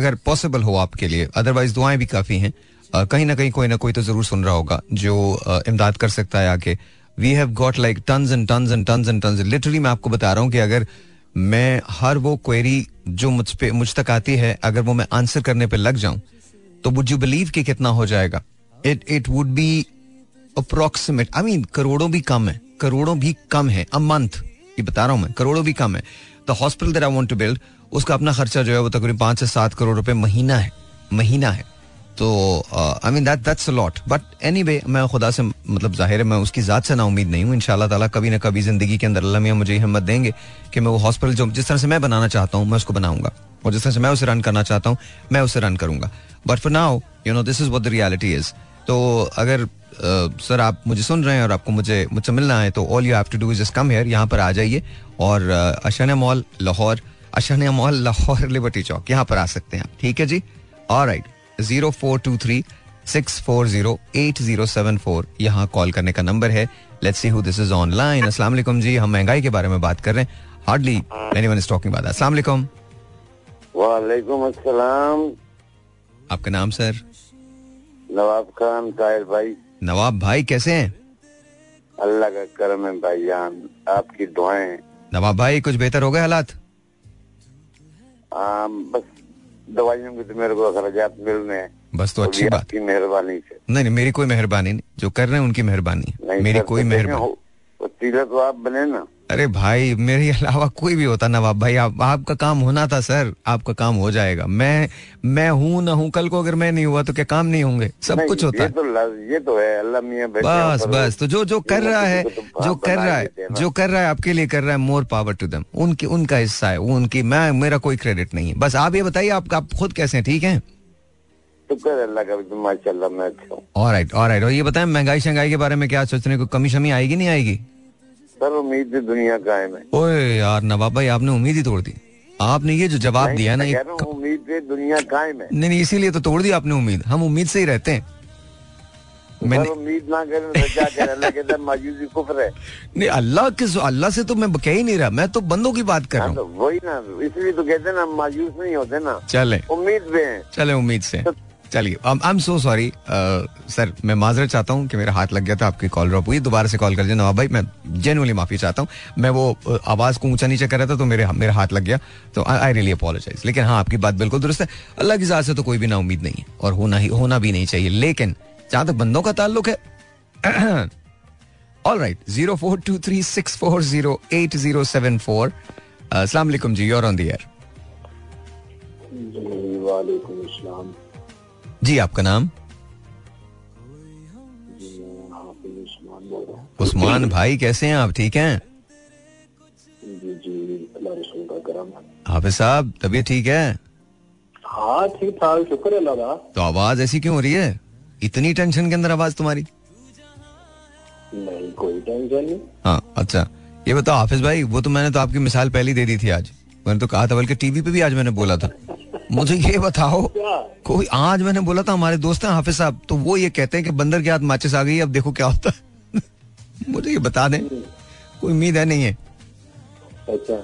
अगर पॉसिबल हो आपके लिए, अदरवाइज दुआएं भी काफ़ी हैं. कहीं ना कहीं कोई ना कोई तो ज़रूर सुन रहा होगा जो आ, इमदाद कर सकता है आके. We have got like tons and tons and tons and tons. Literally मैं आपको बता रहा हूँ कि अगर मैं हर वो क्वेरी जो मुझ पे मुझ तक आती है, अगर वो मैं आंसर करने पे लग जाऊँ तो वुड यू बिलीव कि कितना हो जाएगा. It it would be approximate, I mean करोड़ों भी कम है, करोड़ों भी कम है. अ मंथ, ये बता रहा हूँ मैं, करोड़ों भी कम है. The hospital that I want to build, उसका अपना खर्चा जो है वो तकरीबन पाँच से सात करोड़ रुपए महीना है, महीना है. तो I mean that that's a lot. But anyway, मैं खुदा से, मतलब जाहिर है मैं उसकी ज़ात से ना उम्मीद नहीं हूँ. इंशाल्लाह ताला कभी ना कभी ज़िंदगी के अंदर अल्लाह मियां मुझे हिम्मत देंगे कि मैं वो हॉस्पिटल जो, जिस तरह से मैं बनाना चाहता हूँ मैं उसको बनाऊँगा, और जिस तरह से मैं उसे रन करना चाहता हूँ मैं उसे रन करूँगा. But for now you know this is what the reality is. तो अगर सर आप मुझे सुन रहे हैं और आपको मुझे मुझसे मिलना है तो all you have to do is just come here. यहाँ पर आ जाइए और Ashiana mall Lahore, Ashiana mall Lahore Liberty Chowk, यहाँ पर आ सकते हैं आप. ठीक है जी. Alright, zero four two three six four zero eight zero seven four यहाँ कॉल करने का नंबर है. Let's see who this is online. अस्सलाम वालेकुम जी. हम महंगाई के बारे में बात कर रहे हैं. Hardly anyone is talking about that. अस्सलाम वालेकुम. वालेकुम अस्सलाम. आपका नाम सर? नवाब खान. साहिल भाई, नवाब भाई कैसे हैं? अल्लाह का करम है भाईजान, आपकी दुआएं. नवाब भाई कुछ बेहतर हो गए हालात? आ, बस दवाइयों के तो मेरे को अखराजात मिल रहे हैं बस. तो अच्छी बात, मेहरबानी से. नहीं नहीं, मेरी कोई मेहरबानी नहीं, जो कर रहे हैं उनकी मेहरबानी. मेरी कोई मेहरबानी, वसीला तो आप बने ना. अरे भाई मेरे अलावा कोई भी होता नवाब भाई, आप आपका काम होना था सर, आपका काम हो जाएगा. मैं मैं हूँ ना हूँ, कल को अगर मैं नहीं हुआ तो क्या काम नहीं होंगे? सब कुछ होता है. ये तो है अल्लाह मियां. बस बस तो जो जो कर रहा है जो कर रहा है जो कर रहा है आपके लिए कर रहा है, मोर पावर टू देम. उनकी उनका हिस्सा है, उनकी, मैं मेरा कोई क्रेडिट नहीं है. बस आप ये बताइए आप खुद कैसे हैं? ठीक है, अल्लाह का माशाल्लाह मैं अच्छा हूँ. Alright alright. और ये बताएं महंगाई शंगाई के बारे में क्या सोच रहे हैं? कोई कमी शमी आएगी नहीं आएगी? सर उम्मीद दुनिया कायम है. ओए यार नवाब भाई आपने उम्मीद ही तोड़ दी. आपने ये जो जवाब दिया ना, ये उम्मीद दुनिया कायम है. नहीं नहीं, इसीलिए तो तोड़ दी आपने उम्मीद. हम उम्मीद से ही रहते हैं. मैंने उम्मीद ना करें मायूसी कुफर है. नहीं अल्लाह के, अल्लाह से तो मैं कह ही नहीं रहा, मैं तो बंदों की बात कर रहा हूँ. तो वही ना, इसलिए तो कहते हैं ना मायूस नहीं होते ना. चले उम्मीद पे है, चले उम्मीद से. चलिए I am so sorry sir, मैं माजरत चाहता हूँ कि मेरा हाथ लग गया था, आपकी कॉल ड्रॉप हुई. दोबारा से कॉल कर दिया नवाब भाई, मैं जेन्युइनली माफी चाहता हूँ. मैं वो आवाज़ को ऊंचा नीचे कर रहा था तो मेरे मेरा हाथ लग गया, तो आई रियली अपोलोजाइज. लेकिन हाँ आपकी बात बिल्कुल दुरुस्त है, अल्लाह की ज़ात से तो कोई भी ना उम्मीद नहीं है और होना ही होना भी नहीं चाहिए. लेकिन जहाँ तक बंदों का ताल्लुक है, all right. Zero four two three six four zero eight zero seven four. अस्सलाम वालेकुम जी, और ऑन द एयर. वालेकुम अस्सलाम जी. आपका नाम? उस्मान भाई कैसे हैं आप? ठीक हैं जी जी, अल्लाह रसूल का करम है. हाफिज साहब तबीयत ठीक है? हाँ ठीक ठाक शुक्र अल्लाह का. तो आवाज ऐसी क्यों हो रही है? इतनी टेंशन के अंदर आवाज तुम्हारी? नहीं कोई टेंशन नहीं. हाँ अच्छा, ये बताओ हाफिज भाई, वो तो मैंने तो आपकी मिसाल पहले दे दी थी आज, मैंने तो कहा था, बल्कि टीवी पे भी आज मैंने बोला था. मुझे ये बताओ कोई, आज मैंने बोला था हमारे दोस्त हैं हाफिज साहब, तो वो ये कहते हैं कि बंदर के हाथ माचिस आ गई, अब देखो क्या होता है. मुझे ये बता दें, कोई उम्मीद है नहीं है? अच्छा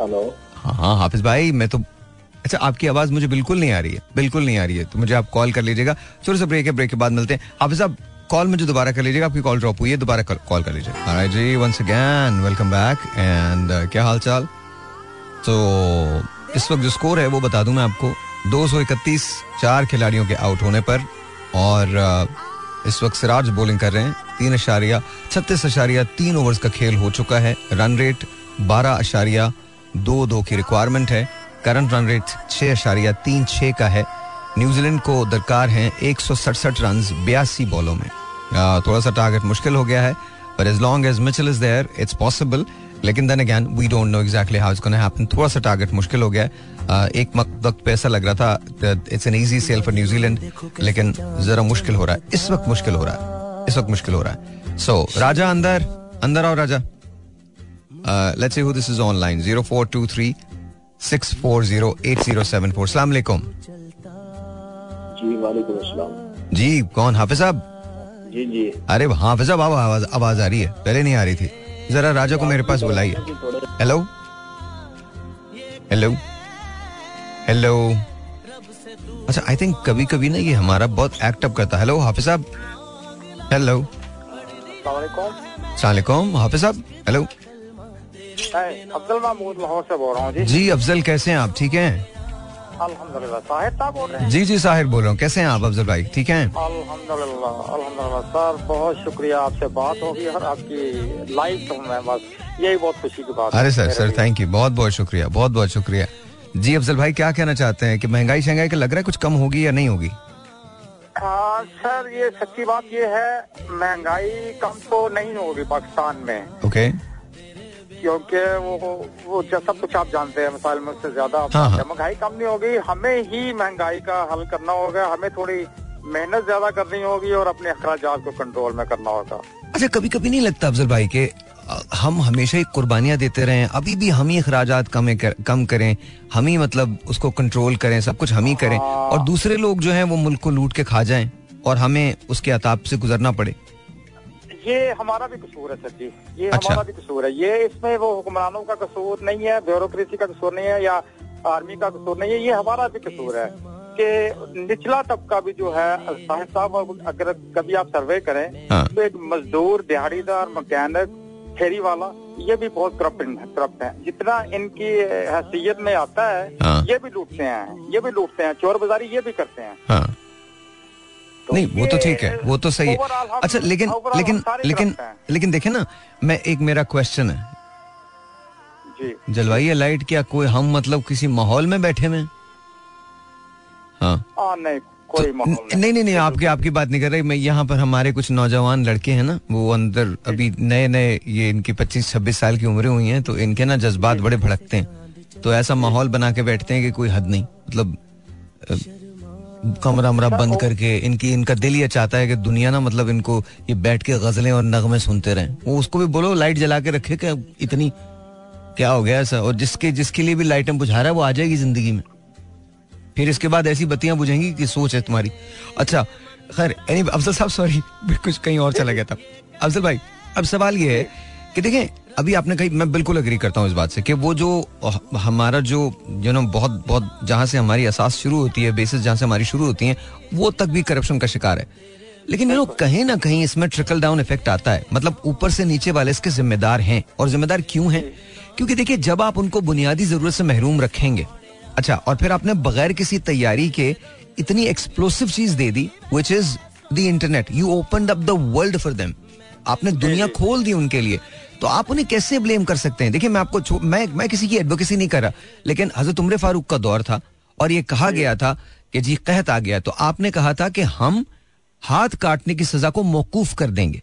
हेलो. हाँ हाँ हाफिज भाई, मैं तो अच्छा आपकी आवाज मुझे बिल्कुल नहीं आ रही है, बिल्कुल नहीं आ रही है. तो मुझे आप कॉल कर लीजिएगा, छोटे से ब्रेक है, ब्रेक के बाद मिलते हैं. हाफिज साहब कॉल मुझे दोबारा कर लीजिएगा, आपकी कॉल ड्रॉप हुई है, दोबारा कॉल कर लीजिएगा. ऑलराइट जी, once again welcome back. And क्या हाल चाल? तो इस वक्त जो स्कोर है वो बता दूं मैं आपको, दो सौ इकतीस चार खिलाड़ियों के आउट होने पर, और इस वक्त सिराज बॉलिंग कर रहे हैं. तीन अशारिया छत्तीस अशारिया तीन ओवर्स का खेल हो चुका है. रन रेट बारह अशारिया दो दो की रिक्वायरमेंट है. करंट रन रेट छः अशारिया तीन छः का है. न्यूजीलैंड को दरकार हैं एक सौ सड़सठ रन बयासी बॉलों में. थोड़ा सा टारगेट मुश्किल हो गया है, but as long as Mitchell is there it's possible. लेकिन then again we don't know exactly how it's gonna happen. थोड़ा सा टारगेट मुश्किल हो गया है. एक वक्त पे ऐसा लग रहा था it's an easy sail for New Zealand, लेकिन जरा मुश्किल हो रहा है इस वक्त, मुश्किल हो रहा है इस वक्त, मुश्किल हो रहा है. सो राजा अंदर अंदर आओ राजा. Let's see who this is online. Zero four two three six four zero eight zero seven four. अस्सलाम वालेकुम जी. वालेकुम अस्सलाम जी. कौन? हाफिज साहब जी जी. अरे हाफिज साहब आवाज आवाज आ रही है, पहले नहीं आ रही थी. जरा राजा को मेरे पास बुलाइए. Hello hello hello. अच्छा आई थिंक कभी कभी ना ये हमारा बहुत एक्ट अप करता है. हेलो हाफिज साहब. हेलो सलाम हाफिज साहब. हेलो अफजल महमूद लाहौर से बोल रहा हूँ जी. जी अफजल कैसे हैं आप? ठीक हैं अल्हम्दुलिल्लाह. साहिर साहब बोल रहे हैं? जी जी साहिर बोल रहा हूँ. कैसे हैं आप अफजल भाई? ठीक हैं अल्हम्दुलिल्लाह अल्हम्दुलिल्लाह. सर बहुत शुक्रिया, आपसे बात होगी और आपकी लाइव तो मैं बस यही बहुत खुशी की बात. अरे सर सर थैंक यू, बहुत बहुत शुक्रिया, बहुत बहुत शुक्रिया जी. अफजल भाई क्या कहना चाहते हैं कि महंगाई शहंगाई का लग रहा है कुछ कम होगी या नहीं होगी? हाँ सर ये सच्ची बात ये है, महंगाई कम तो नहीं होगी पाकिस्तान में. ओके क्योंकि वो वो जैसा कुछ आप जानते हैं मिसाल में उससे ज्यादा महंगाई कम नहीं होगी. हमें ही महंगाई का हल करना होगा, हमें थोड़ी मेहनत ज्यादा करनी होगी और अपने अखराजात को कंट्रोल में करना होगा. अच्छा कभी कभी नहीं लगता अफजल भाई के हम हमेशा ही कुर्बानियां देते रहें, अभी भी हम ही अखराजात कम कम करें, हम ही मतलब उसको कंट्रोल करें, सब कुछ हम ही करें, और दूसरे लोग जो है वो मुल्क को लूट के खा जाएं और हमें उसके अताब से गुजरना पड़े? ये हमारा भी कसूर है सर जी, ये अच्छा. हमारा भी कसूर है ये, इसमें वो हुक्मरानों का कसूर नहीं है, ब्यूरोक्रेसी का कसूर नहीं है या आर्मी का कसूर नहीं है, ये हमारा भी कसूर है कि निचला तबका भी जो है. साहिब साहब अगर कभी आप सर्वे करें हाँ. तो एक मजदूर, दिहाड़ीदार, मैकेनिक, फेरी वाला, ये भी बहुत करप्ट करप्ट है. जितना इनकी हैसियत में आता है हाँ. ये भी लूटते हैं, ये भी लूटते हैं, चोर बाजारी ये भी करते हैं हाँ. नहीं, वो तो ठीक है, वो तो सही है. अच्छा, लेकिन लेकिन लेकिन लेकिन देखे ना, मैं एक मेरा क्वेश्चन है, जलवायु लाइट क्या कोई हम मतलब किसी माहौल में बैठे में? हाँ नहीं, कोई माहौल नहीं, नहीं नहीं आपकी आपकी बात नहीं कर रही मैं. यहाँ पर हमारे कुछ नौजवान लड़के हैं ना, वो अंदर अभी नए नए, ये इनकी पच्चीस छब्बीस साल की उम्र हुई है, तो इनके ना जज्बात बड़े भड़कते हैं, तो ऐसा माहौल बना के बैठते हैं कि कोई हद नहीं, मतलब कमरा अमरा बंद करके इनकी इनका दिल ये चाहता है कि दुनिया ना मतलब इनको ये बैठ के गजलें और नगमे सुनते रहें. वो उसको भी बोलो लाइट जला के रखे कि इतनी क्या हो गया ऐसा, और जिसके जिसके लिए भी लाइटें बुझा रहा है वो आ जाएगी जिंदगी में, फिर इसके बाद ऐसी बत्तियां बुझेंगी कि सोच है तुम्हारी. अच्छा खैर, अफजल साहब सॉरी कुछ कहीं और चला गया था. अफजल भाई, अब सवाल ये है कि देखें अभी आपने कही, मैं बिल्कुल अग्री करता हूँ इस बात से कि वो जो हमारा जो यू नो बहुत बहुत जहाँ से हमारी असास शुरू होती है, बेसिस जहाँ से हमारी शुरू होती है, वो तक भी करप्शन का शिकार है. लेकिन यू नो कहीं ना कहीं इसमें ट्रिकल डाउन इफेक्ट आता है, मतलब ऊपर से नीचे वाले इसके जिम्मेदार हैं. और जिम्मेदार क्यों हैं? क्योंकि देखिए जब आप उनको बुनियादी जरूरत से महरूम रखेंगे, अच्छा, और फिर आपने बगैर किसी तैयारी के इतनी एक्सप्लोसिव चीज दे दी, which is the internet. You opened up the world for them, आपने दुनिया खोल दी उनके लिए, तो आप उन्हें कैसे ब्लेम कर सकते हैं? देखिए मैं आपको मैं मैं किसी की एडवोकेसी नहीं कर रहा, लेकिन हजरत उमर फारूक का दौर था और ये कहा गया था कि जी कहत आ गया, तो आपने कहा था कि हम हाथ काटने की सजा को मौकूफ कर देंगे.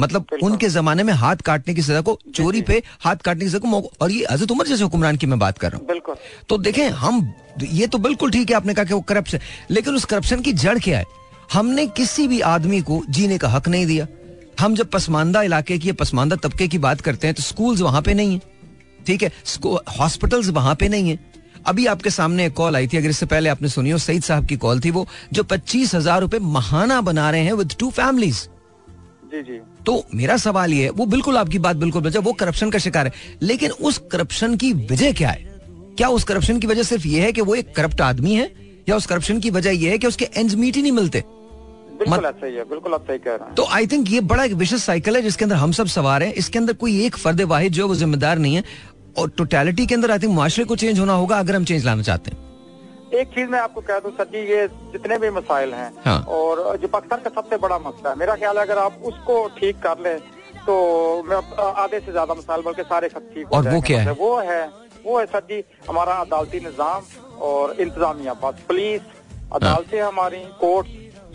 मतलब उनके जमाने में हाथ काटने की सजा को, चोरी पे हाथ काटने की सजा को, और ये हजरत उमर जैसे हुक्मरान की मैं बात कर रहा हूँ. तो देखें हम, ये तो बिल्कुल ठीक है आपने कहा कि वो करप्शन, लेकिन उस करप्शन की जड़ क्या है? हमने किसी भी आदमी को जीने का हक नहीं दिया. हम जब पसमानदा इलाके की, पसमानदा तबके की बात करते हैं तो स्कूल्स वहां पे नहीं है, ठीक है, हॉस्पिटल्स वहां पे नहीं है. अभी आपके सामने एक कॉल आई थी, अगर इससे पहले आपने सुनी हो, सईद साहब की कॉल थी, वो जो पच्चीस हजार रुपए महाना बना रहे हैं विद टू फैमिलीज. जी जी. तो मेरा सवाल ये है, वो बिल्कुल आपकी बात बिल्कुल, वो करप्शन का शिकार है, लेकिन उस करप्शन की वजह क्या है? क्या उस करप्शन की वजह सिर्फ ये है कि वो एक करप्ट आदमी है, या उस करप्शन की वजह ये है कि उसके एंड्स मीट ही नहीं मिलते? बिल्कुल मत... अच्छा ही है, बिल्कुल अच्छा ही कह रहा है. तो आई थिंक ये बड़ा एक विशेष साइकिल है जिसके अंदर हम सब सवार हैं. इसके अंदर कोई एक फर्द वाहिद जो वो जिम्मेदार नहीं है, और टोटैलिटी के अंदर आई थिंक माशरे को चेंज होना होगा अगर हम चेंज लाना चाहते हैं. एक चीज मैं आपको कह दूं सर जी, ये जितने भी मसाइल हैं, हाँ. और जो पाकिस्तान का सबसे बड़ा मसला है, मेरा ख्याल है अगर आप उसको ठीक कर लें तो मैं आधे से ज्यादा मसाइल बल्कि सारे सब ठीक हो जाएंगे. वो है वो है सर जी हमारा अदालती निज़ाम और इंतजामिया, बात पुलिस, अदालतें हमारी, कोर्ट,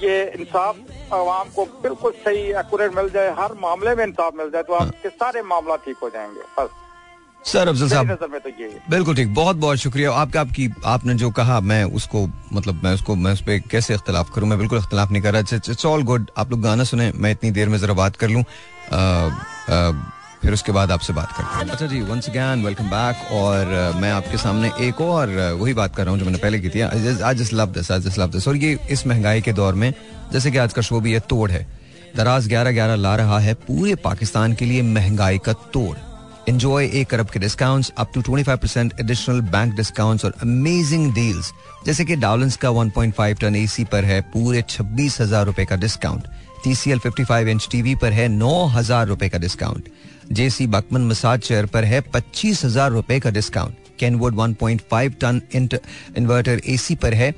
ये इंसाफ आवाम को बिल्कुल सही एक्यूरेट मिल जाए, हर मामले में इंसाफ मिल जाए, तो आपके सारे मामला ठीक हो जाएंगे. बस सर अफजल साहब, तो ये बिल्कुल ठीक. बहुत बहुत शुक्रिया आपका. आपकी आपने जो कहा मैं उसको मतलब मैं उसको मैं उस पर कैसे इख्तलाफ करूँ, मैं बिल्कुल इख्तलाफ नहीं कर रहा. It's all good. आप लोग गाना सुने, मैं इतनी देर में जरा बात कर लूँ, फिर उसके बाद आपसे बात करता हूँ. अच्छा जी, वंस अगेन वेलकम बैक. और मैं आपके सामने एक और वही बात कर रहा हूँ जो मैंने पहले की थी. I just love this, I just love this. और ये इस महंगाई के दौर में, जैसे कि आज का शो भी है, तोड़ है, दराज ग्यारह ग्यारह ला रहा है पूरे पाकिस्तान के लिए महंगाई का तोड़. Enjoy एक अरब के डिस्काउंट्स, अप टू पच्चीस परसेंट एडिशनल बैंक डिस्काउंट्स और अमेजिंग डील्स, जैसे कि डाउलेंस का one point five ton AC पर है पूरे छब्बीस हजार रुपए का डिस्काउंट. टीसीएल पचपन इंच टीवी पर है नौ हजार रुपए का discount. JC Buckman massage chair पर है पच्चीस हजार रुपए का discount. Kenwood one point five ton inverter AC पर है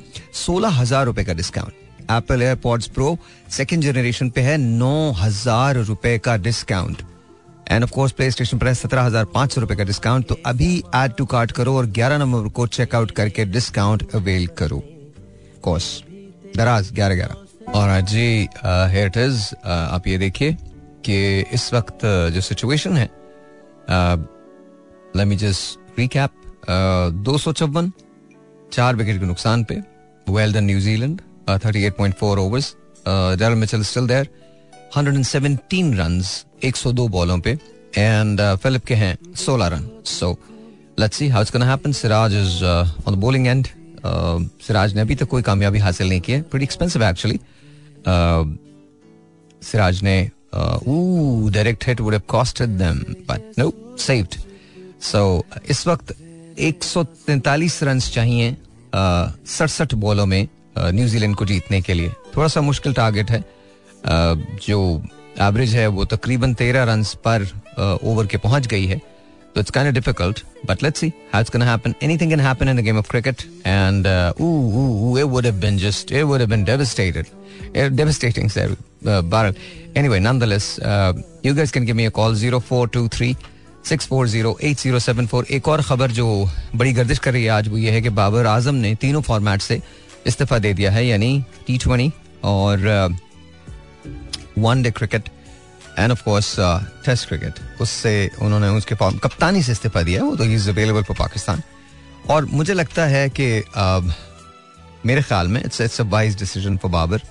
सोलह हजार रुपए का discount. Apple AirPods Pro second generation पे है नौ हजार रुपए का discount. And of course PlayStation पर है सत्रह हजार पांच सौ रुपए का डिस्काउंट. तो अभी ऐड टू कार्ट करो और ग्यारह नंबर को चेकआउट करके डिस्काउंट अवेल करो. कोर्स दराज ग्यारह ग्यारह और जी हेयर इट इज. आप ये देखिए कि इस वक्त जो सिचुएशन है, लेट मी जस्ट रिकैप. दो सौ चौवन चार विकेट के नुकसान पे well done New Zealand, thirty eight point four overs. Daryl Mitchell still there, one hundred seventeen runs एक सौ दो बॉलों पे, एंड फिलिप के हैं सोलह run. So let's see how it's gonna happen. Siraj is on the bowling end. Siraj ने अभी तक कोई कामयाबी हासिल नहीं की है. Pretty expensive actually. सिराज ने oh direct hit would have costed them but no saved. So इस वक्त एक सौ तैंतालीस रन्स चाहिए सड़सठ बॉलों में न्यूजीलैंड को जीतने के लिए. थोड़ा सा मुश्किल टारगेट है. Uh, जो एवरेज है वो तकरीबन तेरह रन्स पर ओवर uh, के पहुंच गई है. So it's kind of difficult, but let's see how it's going to happen. Anything can happen in the game of cricket, and uh, ooh, ooh, ooh, it would have been just, it would have been devastated, uh, devastating, sir, uh, Baral. Anyway, nonetheless, uh, you guys can give me a call zero four two three six four zero eight zero seven four. एक और खबर जो बड़ी गर्दिश कर रही है आज वो ये है कि बाबर आजम ने तीनों फॉर्मेट से इस्तीफा दे दिया है, यानी टी ट्वेंटी और one day cricket and of course test cricket. उससे उन्होंने उसके फॉर्म कप्तानी से इस्तीफा दिया, वो तो ही इज अवेलेबल फॉर पाकिस्तान. और मुझे लगता है कि uh, मेरे ख्याल में it's it's a wise decision for Babar,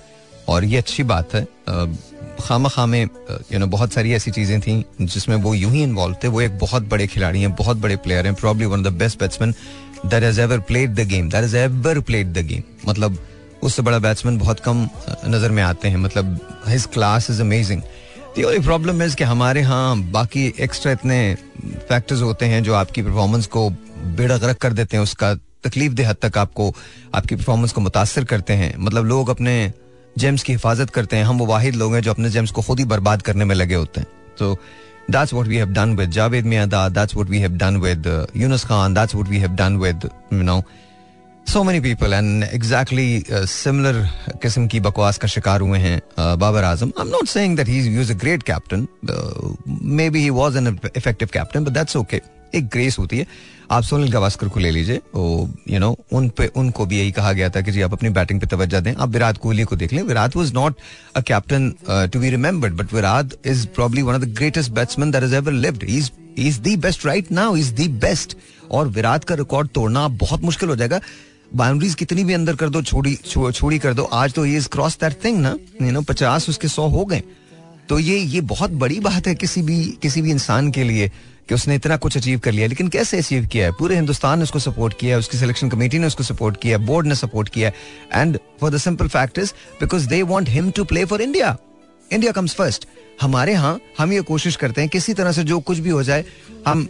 और ये अच्छी बात है. uh, खामा खामे uh, you know, बहुत सारी ऐसी चीज़ें थी जिसमें वो यूं ही इन्वॉल्व थे. वो एक बहुत बड़े खिलाड़ी हैं, बहुत बड़े प्लेयर हैं, probably one of the best batsman that has ever played the game, that has ever played the game. मतलब उससे बड़ा बैट्समैन बहुत कम नज़र में आते हैं. मतलब his class is amazing. The only problem is कि हमारे यहाँ बाकी एक्स्ट्रा इतने फैक्टर्स होते हैं जो आपकी परफॉर्मेंस को बेड़गरक कर देते हैं, उसका तकलीफ दे हद तक आपको, आपकी परफॉर्मेंस को मुतासर करते हैं. मतलब लोग अपने जेम्स की हिफाजत करते हैं, हम वो वाहिद लोग हैं जो अपने जेम्स को खुद ही बर्बाद करने में लगे होते हैं. तो that's what we have done with Javed Miandad, that's what we have done with Younis Khan, that's what we have done with you know so many people. And exactly similar किस्म की बकवास का शिकार हुए हैं Babar Azam. I am not saying that he was a great captain, maybe he was an effective captain, but that's okay. एक grace होती है. आप सुनील गावस्कर को ले लीजिए, यू नो उन पे उनको भी यही कहा गया था कि जी आप अपनी बैटिंग पे तवज्जो दें. आप विराट कोहली को देख लें, Virat was not a captain to be remembered, but Virat is probably one of the greatest batsman that has ever lived. He is he is the best right now, he is the best. और विराट का record तोड़ना बहुत मुश्किल हो जाएगा. Boundaries कितनी भी अंदर कर दो, छोड़ी छो, छोड़ी कर दो, आज तो ये इज क्रॉस दैट थिंग ना, यू नो पचास उसके सौ हो गए. तो ये ये बहुत बड़ी बात है किसी भी किसी भी इंसान के लिए कि उसने इतना कुछ अचीव कर लिया. लेकिन कैसे अचीव किया है? पूरे हिंदुस्तान ने उसको सपोर्ट किया है, उसकी सिलेक्शन कमेटी ने उसको सपोर्ट किया है, बोर्ड ने सपोर्ट किया है. And for the simple fact is because they want him to play for India. India comes first. हमारे यहाँ हम ये कोशिश करते हैं किसी तरह से जो कुछ भी हो जाए. हम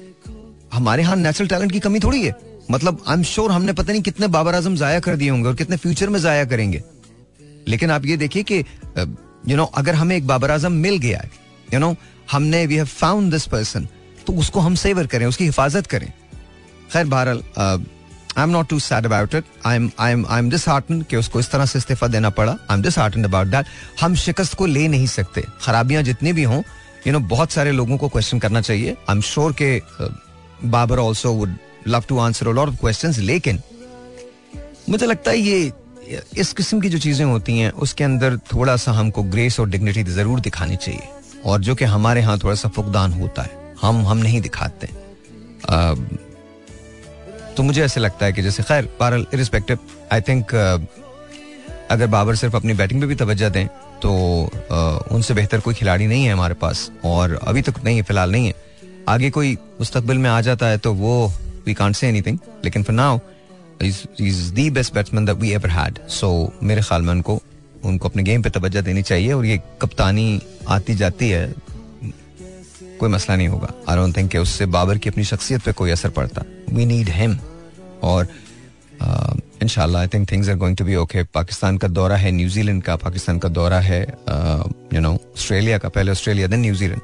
हमारे यहाँ नेचुरल टैलेंट की कमी थोड़ी है. मतलब आई एम श्योर हमने पता नहीं कितने बाबर आजम जाया कर दिए होंगे और कितने फ्यूचर में जाया करेंगे. लेकिन आप ये देखिए कि यू नो अगर हमें एक बाबर आजम मिल गया है, यू नो हमने we have found this person, तो उसको हम सेवर करें, उसकी हिफाजत करें. खैर बहरहाल I am not too sad about it. I am I am I am disheartened कि उसको इस तरह से इस्तीफा देना पड़ा. I am disheartened about that. हम शिकस्त को ले नहीं सकते. खराबियां जितनी भी हों, यू नो बहुत सारे लोगों को क्वेश्चन करना चाहिए. आई एम श्योर के Babar also would love to answer a lot of questions. लेकिन मुझे लगता है ये इस किस्म की जो चीज़ें होती हैं उसके अंदर थोड़ा सा हमको ग्रेस और डिग्निटी ज़रूर दिखानी चाहिए, और जो कि हमारे यहाँ थोड़ा सा फुकदान होता है, हम हम नहीं दिखाते. आ, तो मुझे ऐसे लगता है कि जैसे खैर बहरहाल इररिस्पेक्टिव आई थिंक अगर बाबर सिर्फ अपनी बैटिंग पे भी तवज्जो दें तो आ, उनसे बेहतर कोई खिलाड़ी नहीं है हमारे पास, और अभी तक नहीं है, फिलहाल नहीं है. आगे कोई मुस्तकबिल में आ जाता है तो वो we can't say anything, लेकिन for now he's, he's the best batsman that we ever had. So मेरे ख्याल में उनको उनको अपने गेम पे तवज्जो देनी चाहिए, और ये कप्तानी आती जाती है, कोई मसला नहीं होगा. I don't think कि उससे बाबर की अपनी शख्सियत पे कोई असर पड़ता. We need him, और uh, इंशाल्लाह I think things are going to be okay. Pakistan का दौरा है, न्यूजीलैंड का, पाकिस्तान का दौरा है uh, you know ऑस्ट्रेलिया का, पहले Australia then New Zealand,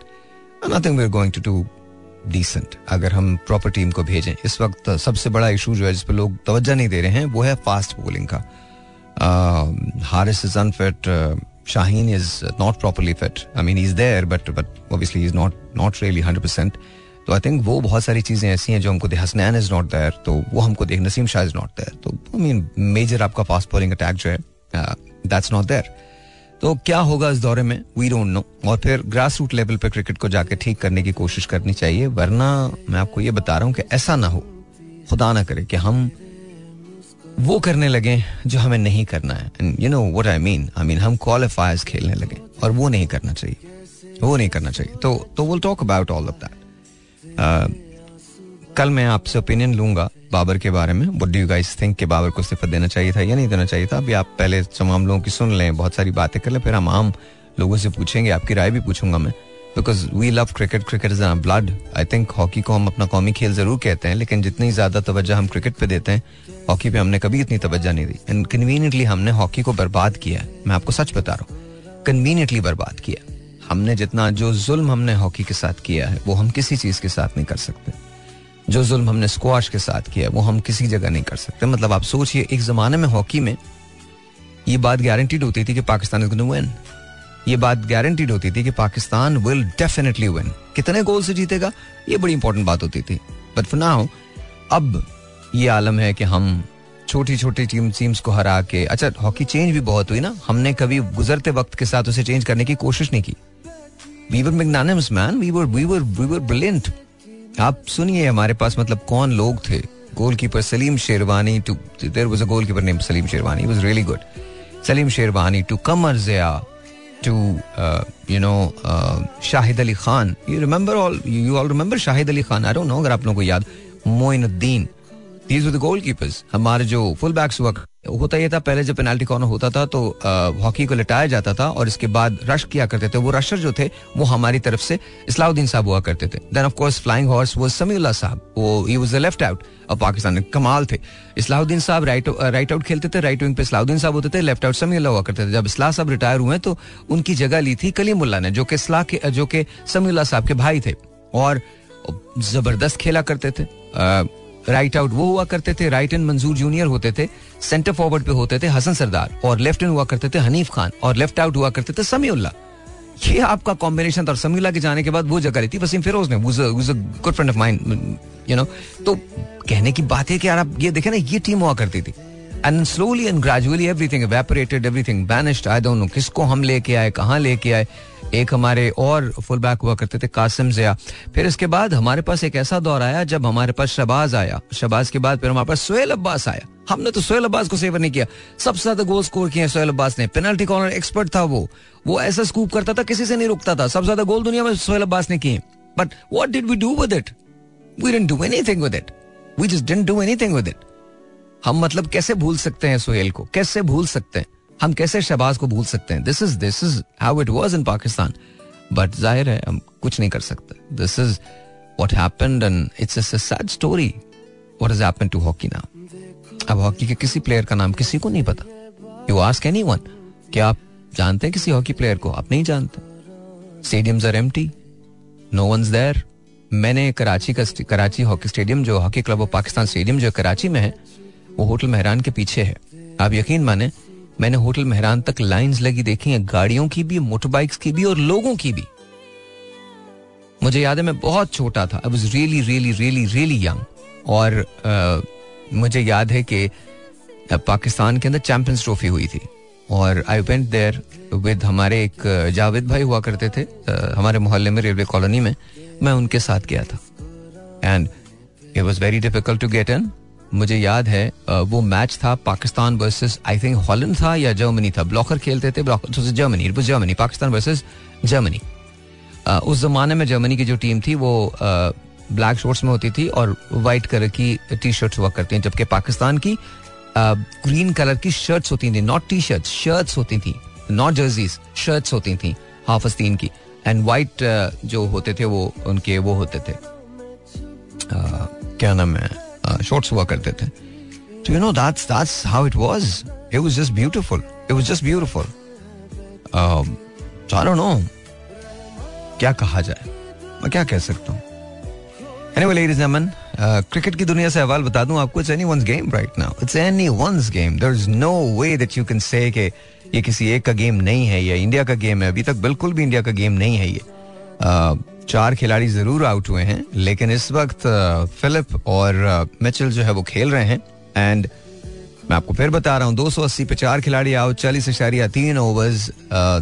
and I think we're going to do decent अगर हम प्रॉपर टीम को भेजें. इस वक्त सबसे बड़ा इशू जो है जिस पर लोग तवज्जो नहीं दे रहे हैं वो है फास्ट बॉलिंग का. Haris is unfit, Shaheen is not properly fit. I mean he is there but but obviously is not not really hundred percent. तो आई थिंक वो बहुत सारी चीज़ें ऐसी हैं जो हमको, हसनैन इज नॉट देयर, तो वो हमको देख, Naseem Shah is not there, तो आई मीन मेजर आपका फास्ट बॉलिंग अटैक जो है दैट्स नॉट देयर. तो क्या होगा इस दौरे में वी डोंट नो. और फिर ग्रास रूट लेवल पे क्रिकेट को जाके ठीक करने की कोशिश करनी चाहिए, वरना मैं आपको ये बता रहा हूँ कि ऐसा ना हो, खुदा ना करे कि हम वो करने लगे जो हमें नहीं करना है. And you know what I mean, I mean हम क्वालिफायर्स खेलने लगे, और वो नहीं करना चाहिए, वो नहीं करना चाहिए. तो तो will talk about all of that. कल मैं आपसे ओपिनियन लूंगा बाबर के बारे में. What do you guys think कि बाबर को इस्तीफा देना चाहिए था या नहीं देना चाहिए था? अभी आप पहले तमाम लोगों की सुन लें, बहुत सारी बातें कर लें, फिर हम आम लोगों से पूछेंगे, आपकी राय भी पूछूंगा मैं, because we love cricket, cricket is our blood. I think hockey को हम अपना कौमी खेल ज़रूर कहते हैं, लेकिन जितनी ज़्यादा तवज्जो हम क्रिकेट पे देते हैं, हॉकी पे हमने कभी इतनी तवज्जो नहीं दी. एंड कन्वीनियंटली हमने हॉकी को बर्बाद किया है, मैं आपको सच बता रहा हूँ, कन्वीनियंटली बर्बाद किया. हमने जितना जो जुल्म हमने हॉकी के साथ किया है वो हम किसी चीज़ के साथ नहीं कर सकते. जो जुल्म हमने स्क्वाश के साथ किया वो हम किसी जगह नहीं कर सकते. मतलब आप सोचिए, एक जमाने में हॉकी में ये बात गारंटीड होती थी कि पाकिस्तान इज गोना विन. ये बात गारंटीड होती थी कि पाकिस्तान विल डेफिनेटली विन. कितने गोल से जीतेगा ये बड़ी इंपॉर्टेंट बात होती थी. बट फॉर नाउ अब ये आलम है कि हम छोटी छोटी टीम टीम्स को हरा के, अच्छा हॉकी चेंज भी बहुत हुई ना, हमने कभी गुजरते वक्त के साथ उसे चेंज करने की कोशिश नहीं की. We were magnanimous man, we were we were we were brilliant. आप सुनिए हमारे पास मतलब कौन लोग थे. Goalkeeper Salim Sherwani too, there was a goalkeeper name Salim Sherwani, was really good. Salim Sherwani to Qamar Zia to you know Shahid Ali Khan. You remember all, you all remember Shahid Ali Khan. I don't know अगर आप लोगों को याद, Moinuddin. These were the goalkeepers. हमारे जो फुल बैक्स हुआ होता ये था, पहले जब पेनाल्टी कॉर्नर होता था तो हॉकी को लटाया जाता था और इसके बाद रश किया करते थे. वो रशर जो थे वो हमारी तरफ से इस्लाउद्दीन साहब हुआ करते थे. Then of course flying horse was Samiullah साहब, वो ही was the left out of Pakistan. कमाल थे. इस्लाउद्दीन साहब राइट राइट आउट खेलते थे, राइट विंग पे इस्लाउद्दीन साहब होते थे, लेफ्ट आउट समीउल्लाह हुआ करते थे. जब इस्लाह साहब रिटायर हुए तो उनकी जगह ली थी कलीमुल्लाह ने, जो कि इस्लाह के जो कि समीउल्लाह साहब के भाई थे और जबरदस्त खेला करते थे. राइट आउट वो हुआ करते थे, राइट एंड मंजूर जूनियर होते थे, सेंटर फॉरवर्ड पे होते थे हसन सरदार और लेफ्ट एंड हुआ करते थे हनीफ खान और लेफ्ट आउट हुआ करते थे समीउल्लाह. ये आपका कॉम्बिनेशन था. और समीउल्लाह के जाने के बाद वो जगह ली थी वसीम फिरोज ने, good friend of mine, you know. तो कहने की बात है कि यार आप ये देखें ना, ये टीम हुआ करती थी. And slowly and gradually everything evaporated, everything vanished. I don't know किसको हम लेके आए, कहाँ लेके आए. एक हमारे और फुल बैक हुआ करते थे कासिम ज़िया. फिर इसके बाद हमारे पास एक ऐसा दौर आया जब हमारे पास शबाज आया. शबाज के बाद फिर हमारे पास सोहेल अब्बास आया. हमने तो सोहेल अब्बास को सेवर नहीं किया. सबसे ज्यादा गोल स्कोर किए हैं सोहेल अब्बास ने. पेनल्टी कॉर्नर एक्सपर्ट था वो वो ऐसा स्कूप करता था, किसी से नहीं रुकता था. सबसे ज्यादा गोल दुनिया में सोहेल अब्बास ने किए. But what did we do with it? We didn't do anything with it. We just didn't do anything with it. हम मतलब कैसे भूल सकते हैं सोहेल को, कैसे भूल सकते हैं हम, कैसे शहबाज को भूल सकते हैं. This is this is how it was in Pakistan. But जाहिर है हम कुछ नहीं कर सकते. This is what happened and it's a sad story what has happened to hockey now. अब हॉकी के किसी प्लेयर का नाम किसी को नहीं पता. यू आस्क एनीवन, क्या आप जानते हैं किसी हॉकी प्लेयर को? आप नहीं जानते. Stadiums are empty, no one's there. मैंने कराची का कराची हॉकी स्टेडियम, जो hockey club of Pakistan stadium जो कराची में है, वो होटल मेहरान के पीछे है. आप यकीन माने, मैंने होटल मेहरान तक लाइंस लगी देखी हैं, गाड़ियों की भी, मोटरबाइक्स की भी और लोगों की भी. मुझे याद है मैं बहुत छोटा था. I was really really really really young. और आ, मुझे याद है कि पाकिस्तान के अंदर चैंपियंस ट्रॉफी हुई थी और आई वेंट देयर विद हमारे एक जावेद भाई हुआ करते थे आ, हमारे मोहल्ले में रेलवे कॉलोनी में. मैं उनके साथ गया था and it was very difficult to get in. मुझे याद है वो मैच था Pakistan versus I think Holland था या जर्मनी था. ब्लॉकर खेलते थे, blocker Germany Germany Pakistan versus Germany. उस जमाने में जर्मनी की जो टीम थी वो ब्लैक शॉर्ट्स में होती थी और वाइट कलर की टी शर्ट्स हुआ करती हैं, जबकि पाकिस्तान की ग्रीन कलर की शर्ट्स होती थी. नॉट टी शर्ट्स, शर्ट्स होती थी, नॉट जर्सीज, शर्ट्स होती थी हाफ आस्तीन की. एंड वाइट जो होते थे वो उनके वो होते थे, क्या नाम है, शॉर्ट्स हुआ करते थे. तो you know that's that's how it was. It was just beautiful, it was just beautiful. I don't know क्या कहा जाए, मैं क्या कह सकता हूँ. Anyway ladies and gentleman, cricket की दुनिया से अहवाल बता दूं आपको. It's anyone's game right now, it's anyone's game. There is no way that you can say कि ये किसी एक का गेम नहीं है, ये इंडिया का गेम है. अभी तक बिल्कुल भी इंडिया का गेम नहीं है ये. uh, चार खिलाड़ी जरूर आउट हुए हैं, लेकिन इस वक्त फिलिप और मिचेल जो है वो खेल रहे हैं. एंड मैं आपको फिर बता रहा हूँ, दो सौ अस्सी पे चार खिलाड़ी आउट, चालीस इशारिया तीन ओवर्स,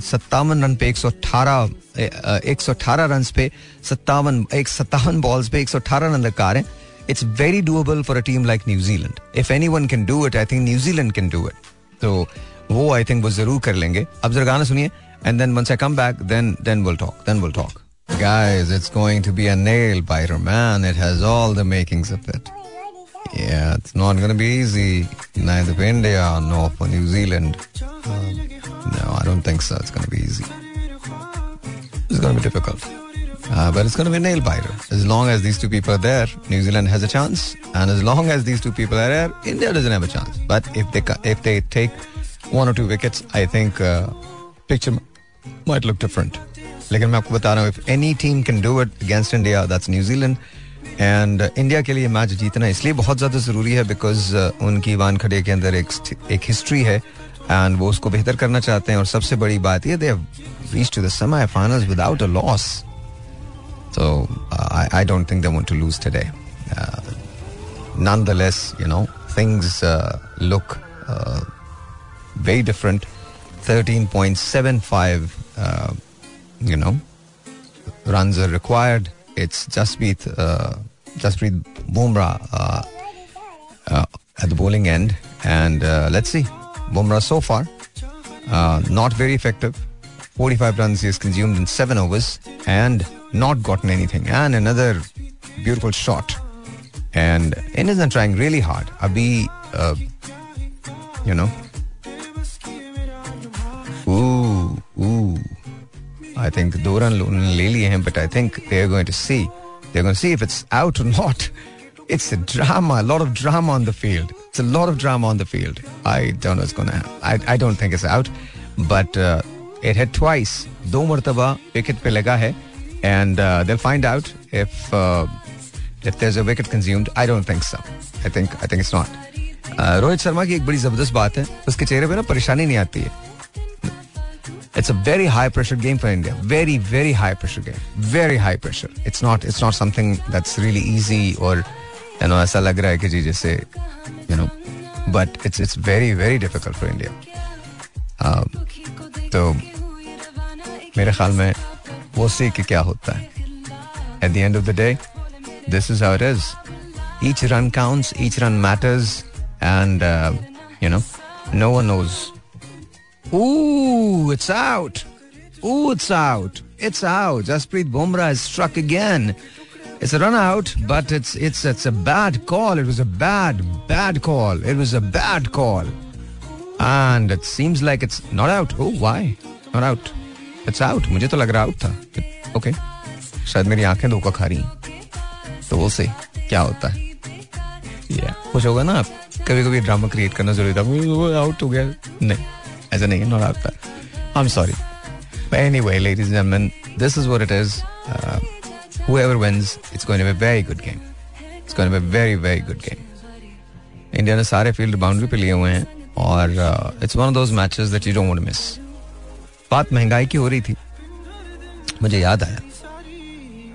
सत्तावन रन पे एक सौ अठारह एक सौ अठारह रन पे सत्तावन एक सत्तावन बॉल्स पे एक सौ अठारह रन दरकार हैं. It's very doable for a team like New Zealand. If any one can do it, I think New Zealand can do it. तो वो आई थिंक वो जरूर कर लेंगे. अब जरा गाना सुनिए and then once I come back then then will talk then will talk Guys, it's going to be a nail-biter, man. It has all the makings of it. Yeah, it's not going to be easy. Neither for India nor for New Zealand. Um, no, I don't think so. It's going to be easy. It's going to be difficult. Uh, but it's going to be a nail-biter. As long as these two people are there, New Zealand has a chance. And as long as these two people are there, India doesn't have a chance. But if they if they take one or two wickets, I think uh, picture might look different. लेकिन मैं आपको बता रहा हूँ, if any team can do it against India, that's New Zealand. And India के लिए match जीतना इसलिए बहुत ज़्यादा ज़रूरी है बिकॉज उनकी वानखेड़े के अंदर एक एक हिस्ट्री है एंड वो उसको बेहतर करना चाहते हैं. और सबसे बड़ी बात ये, they have reached to the semifinals without a loss, so I I don't think they want to lose today. Nonetheless you know things look very different. thirteen point seven five uh, you know runs are required. It's Jasprit uh, Jasprit Bumrah uh, uh, at the bowling end, and uh, let's see. Bumrah so far uh, not very effective. forty-five runs he has consumed in seven overs and not gotten anything. And another beautiful shot. And Indians are trying really hard. Abhi, uh, you know. Ooh, ooh. I think दो run ले लिए हैं, but I think they are going to see. They are going to see if it's out or not. It's a drama, a lot of drama on the field. It's a lot of drama on the field. I don't know what's going to happen. I, I don't think it's out. But uh, it hit twice. दो मर्तबा wicket पे लगा है. And uh, they'll find out if uh, if there's a wicket consumed. I don't think so. I think I think it's not. Uh, Rohit Sharma की एक बड़ी ज़बरदस्त बात है. उसके चेहरे पे ना परेशानी नहीं आती है. It's a very high pressure game for India. Very, very high pressure game. Very high pressure. It's not it's not something that's really easy or, you know, ऐसा लग रहा है कि जी जैसे, you know, but it's it's very, very difficult for India. तो मेरे ख्याल में वो सी कि क्या होता है. At the end of the day, this is how it is. Each run counts, each run matters, and, uh, you know, no one knows. Ooh, it's out. Ooh, it's out. It's out. Jasprit Bumrah is struck again. It's a run out, but it's it's it's a bad call. It was a bad, bad call. It was a bad call. And it seems like it's not out. Oh, why? Not out. It's out. मुझे तो लग रहा out था. Okay. शायद मेरी आंखें धोखा खा रही हैं. तो वो से क्या होता है? Yeah. खुश होगा ना आप? कभी-कभी ड्रामा क्रिएट करना जरूरी था. वो out हो गया. नहीं. ऐसा नहीं है, नॉट आउट पर. I am sorry. But anyway, ladies and gentleman, this is what it is. Whoever wins, it's going to be a very good game. It's going to be a very very good game. India ने सारे field boundary पे लिए हुए हैं और it's one of those matches that you don't want to miss. बात महंगाई की हो रही थी, मुझे याद आया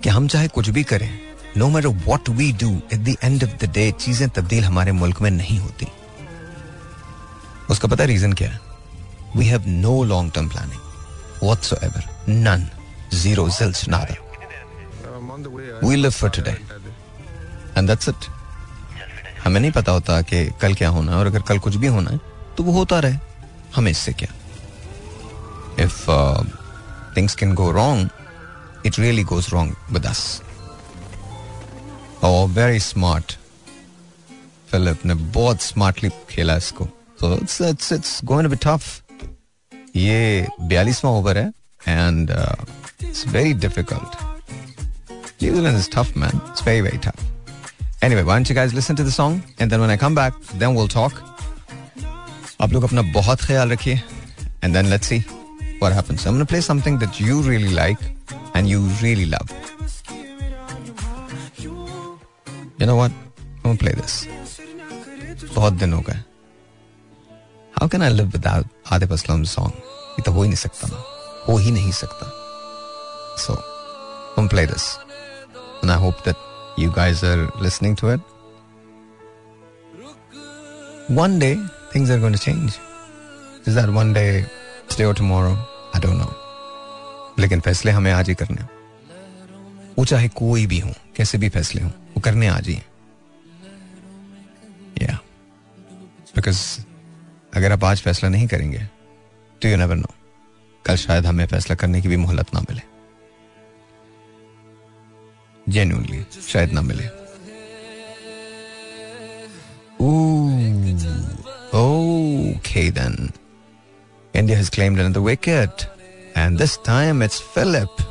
कि हम चाहे कुछ भी करें, no matter what we do, at the end of the day चीजें तब्दील हमारे मुल्क में नहीं होती. उसका पता रीजन क्या है? We have no long-term planning whatsoever. None. Zero. Zilch. Nada. We live for today. And that's it. हमें नहीं पता होता कि कल क्या होना है, और अगर कल कुछ भी होना है तो वो होता रहे, हमें इससे क्या. If uh, things can go wrong, it really goes wrong with us. Oh, very smart. Philip ने बहुत smartly खेला इसको. So it's it's it's going to be tough. ये बयालीसवां ओवर है and uh, it's very difficult. New Zealand is tough, man. It's very, very tough. Anyway, why don't you guys listen to the song and then when I come back, then we'll talk. आप लोग अपना बहुत ख्याल रखिए and then let's see what happens. I'm going to play something that you really like and you really love. You know what? I'm going to play this. बहुत दिन हो गए. How can I live without Atif Aslam's song? ये तो हो ही नहीं सकता ना, हो ही नहीं सकता. So, come play this, and I hope that you guys are listening to it. One day things are going to change. Is that one day, today or tomorrow? I don't know. लेकिन फैसले हमें आज ही करने हैं. वो चाहे कोई भी हो, कैसे भी फैसले हो, वो करने आज ही हैं. Yeah, because अगर आप आज फैसला नहीं करेंगे तो यू नेवर नो, कल शायद हमें फैसला करने की भी मोहलत ना मिले. जेन्युइनली शायद ना मिले. Okay then. India has claimed another wicket and this time it's Philip.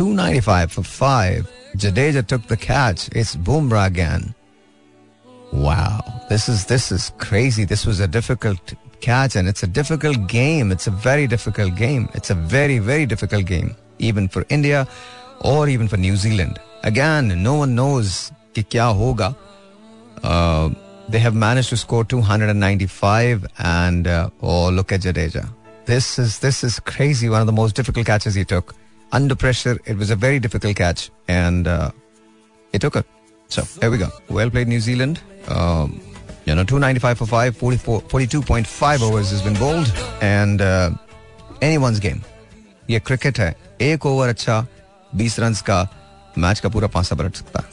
two ninety-five for five. Jadeja took the catch. It's Bumrah again. Wow, this is this is crazy. This was a difficult catch and it's a difficult game. It's a very difficult game. It's a very, very difficult game, even for India or even for New Zealand. Again, no one knows कि क्या होगा. They have managed to score two hundred ninety-five and uh, oh, look at Jadeja. This is this is crazy. One of the most difficult catches he took. Under pressure, it was a very difficult catch and uh, he took it. So, here we go. Well played New Zealand. Um, you know, two ninety-five for five, forty-two point five overs has been bowled and uh, anyone's game. Ye cricket hai. Ek over acha, twenty runs ka, match ka pura paisa badal sakta hai.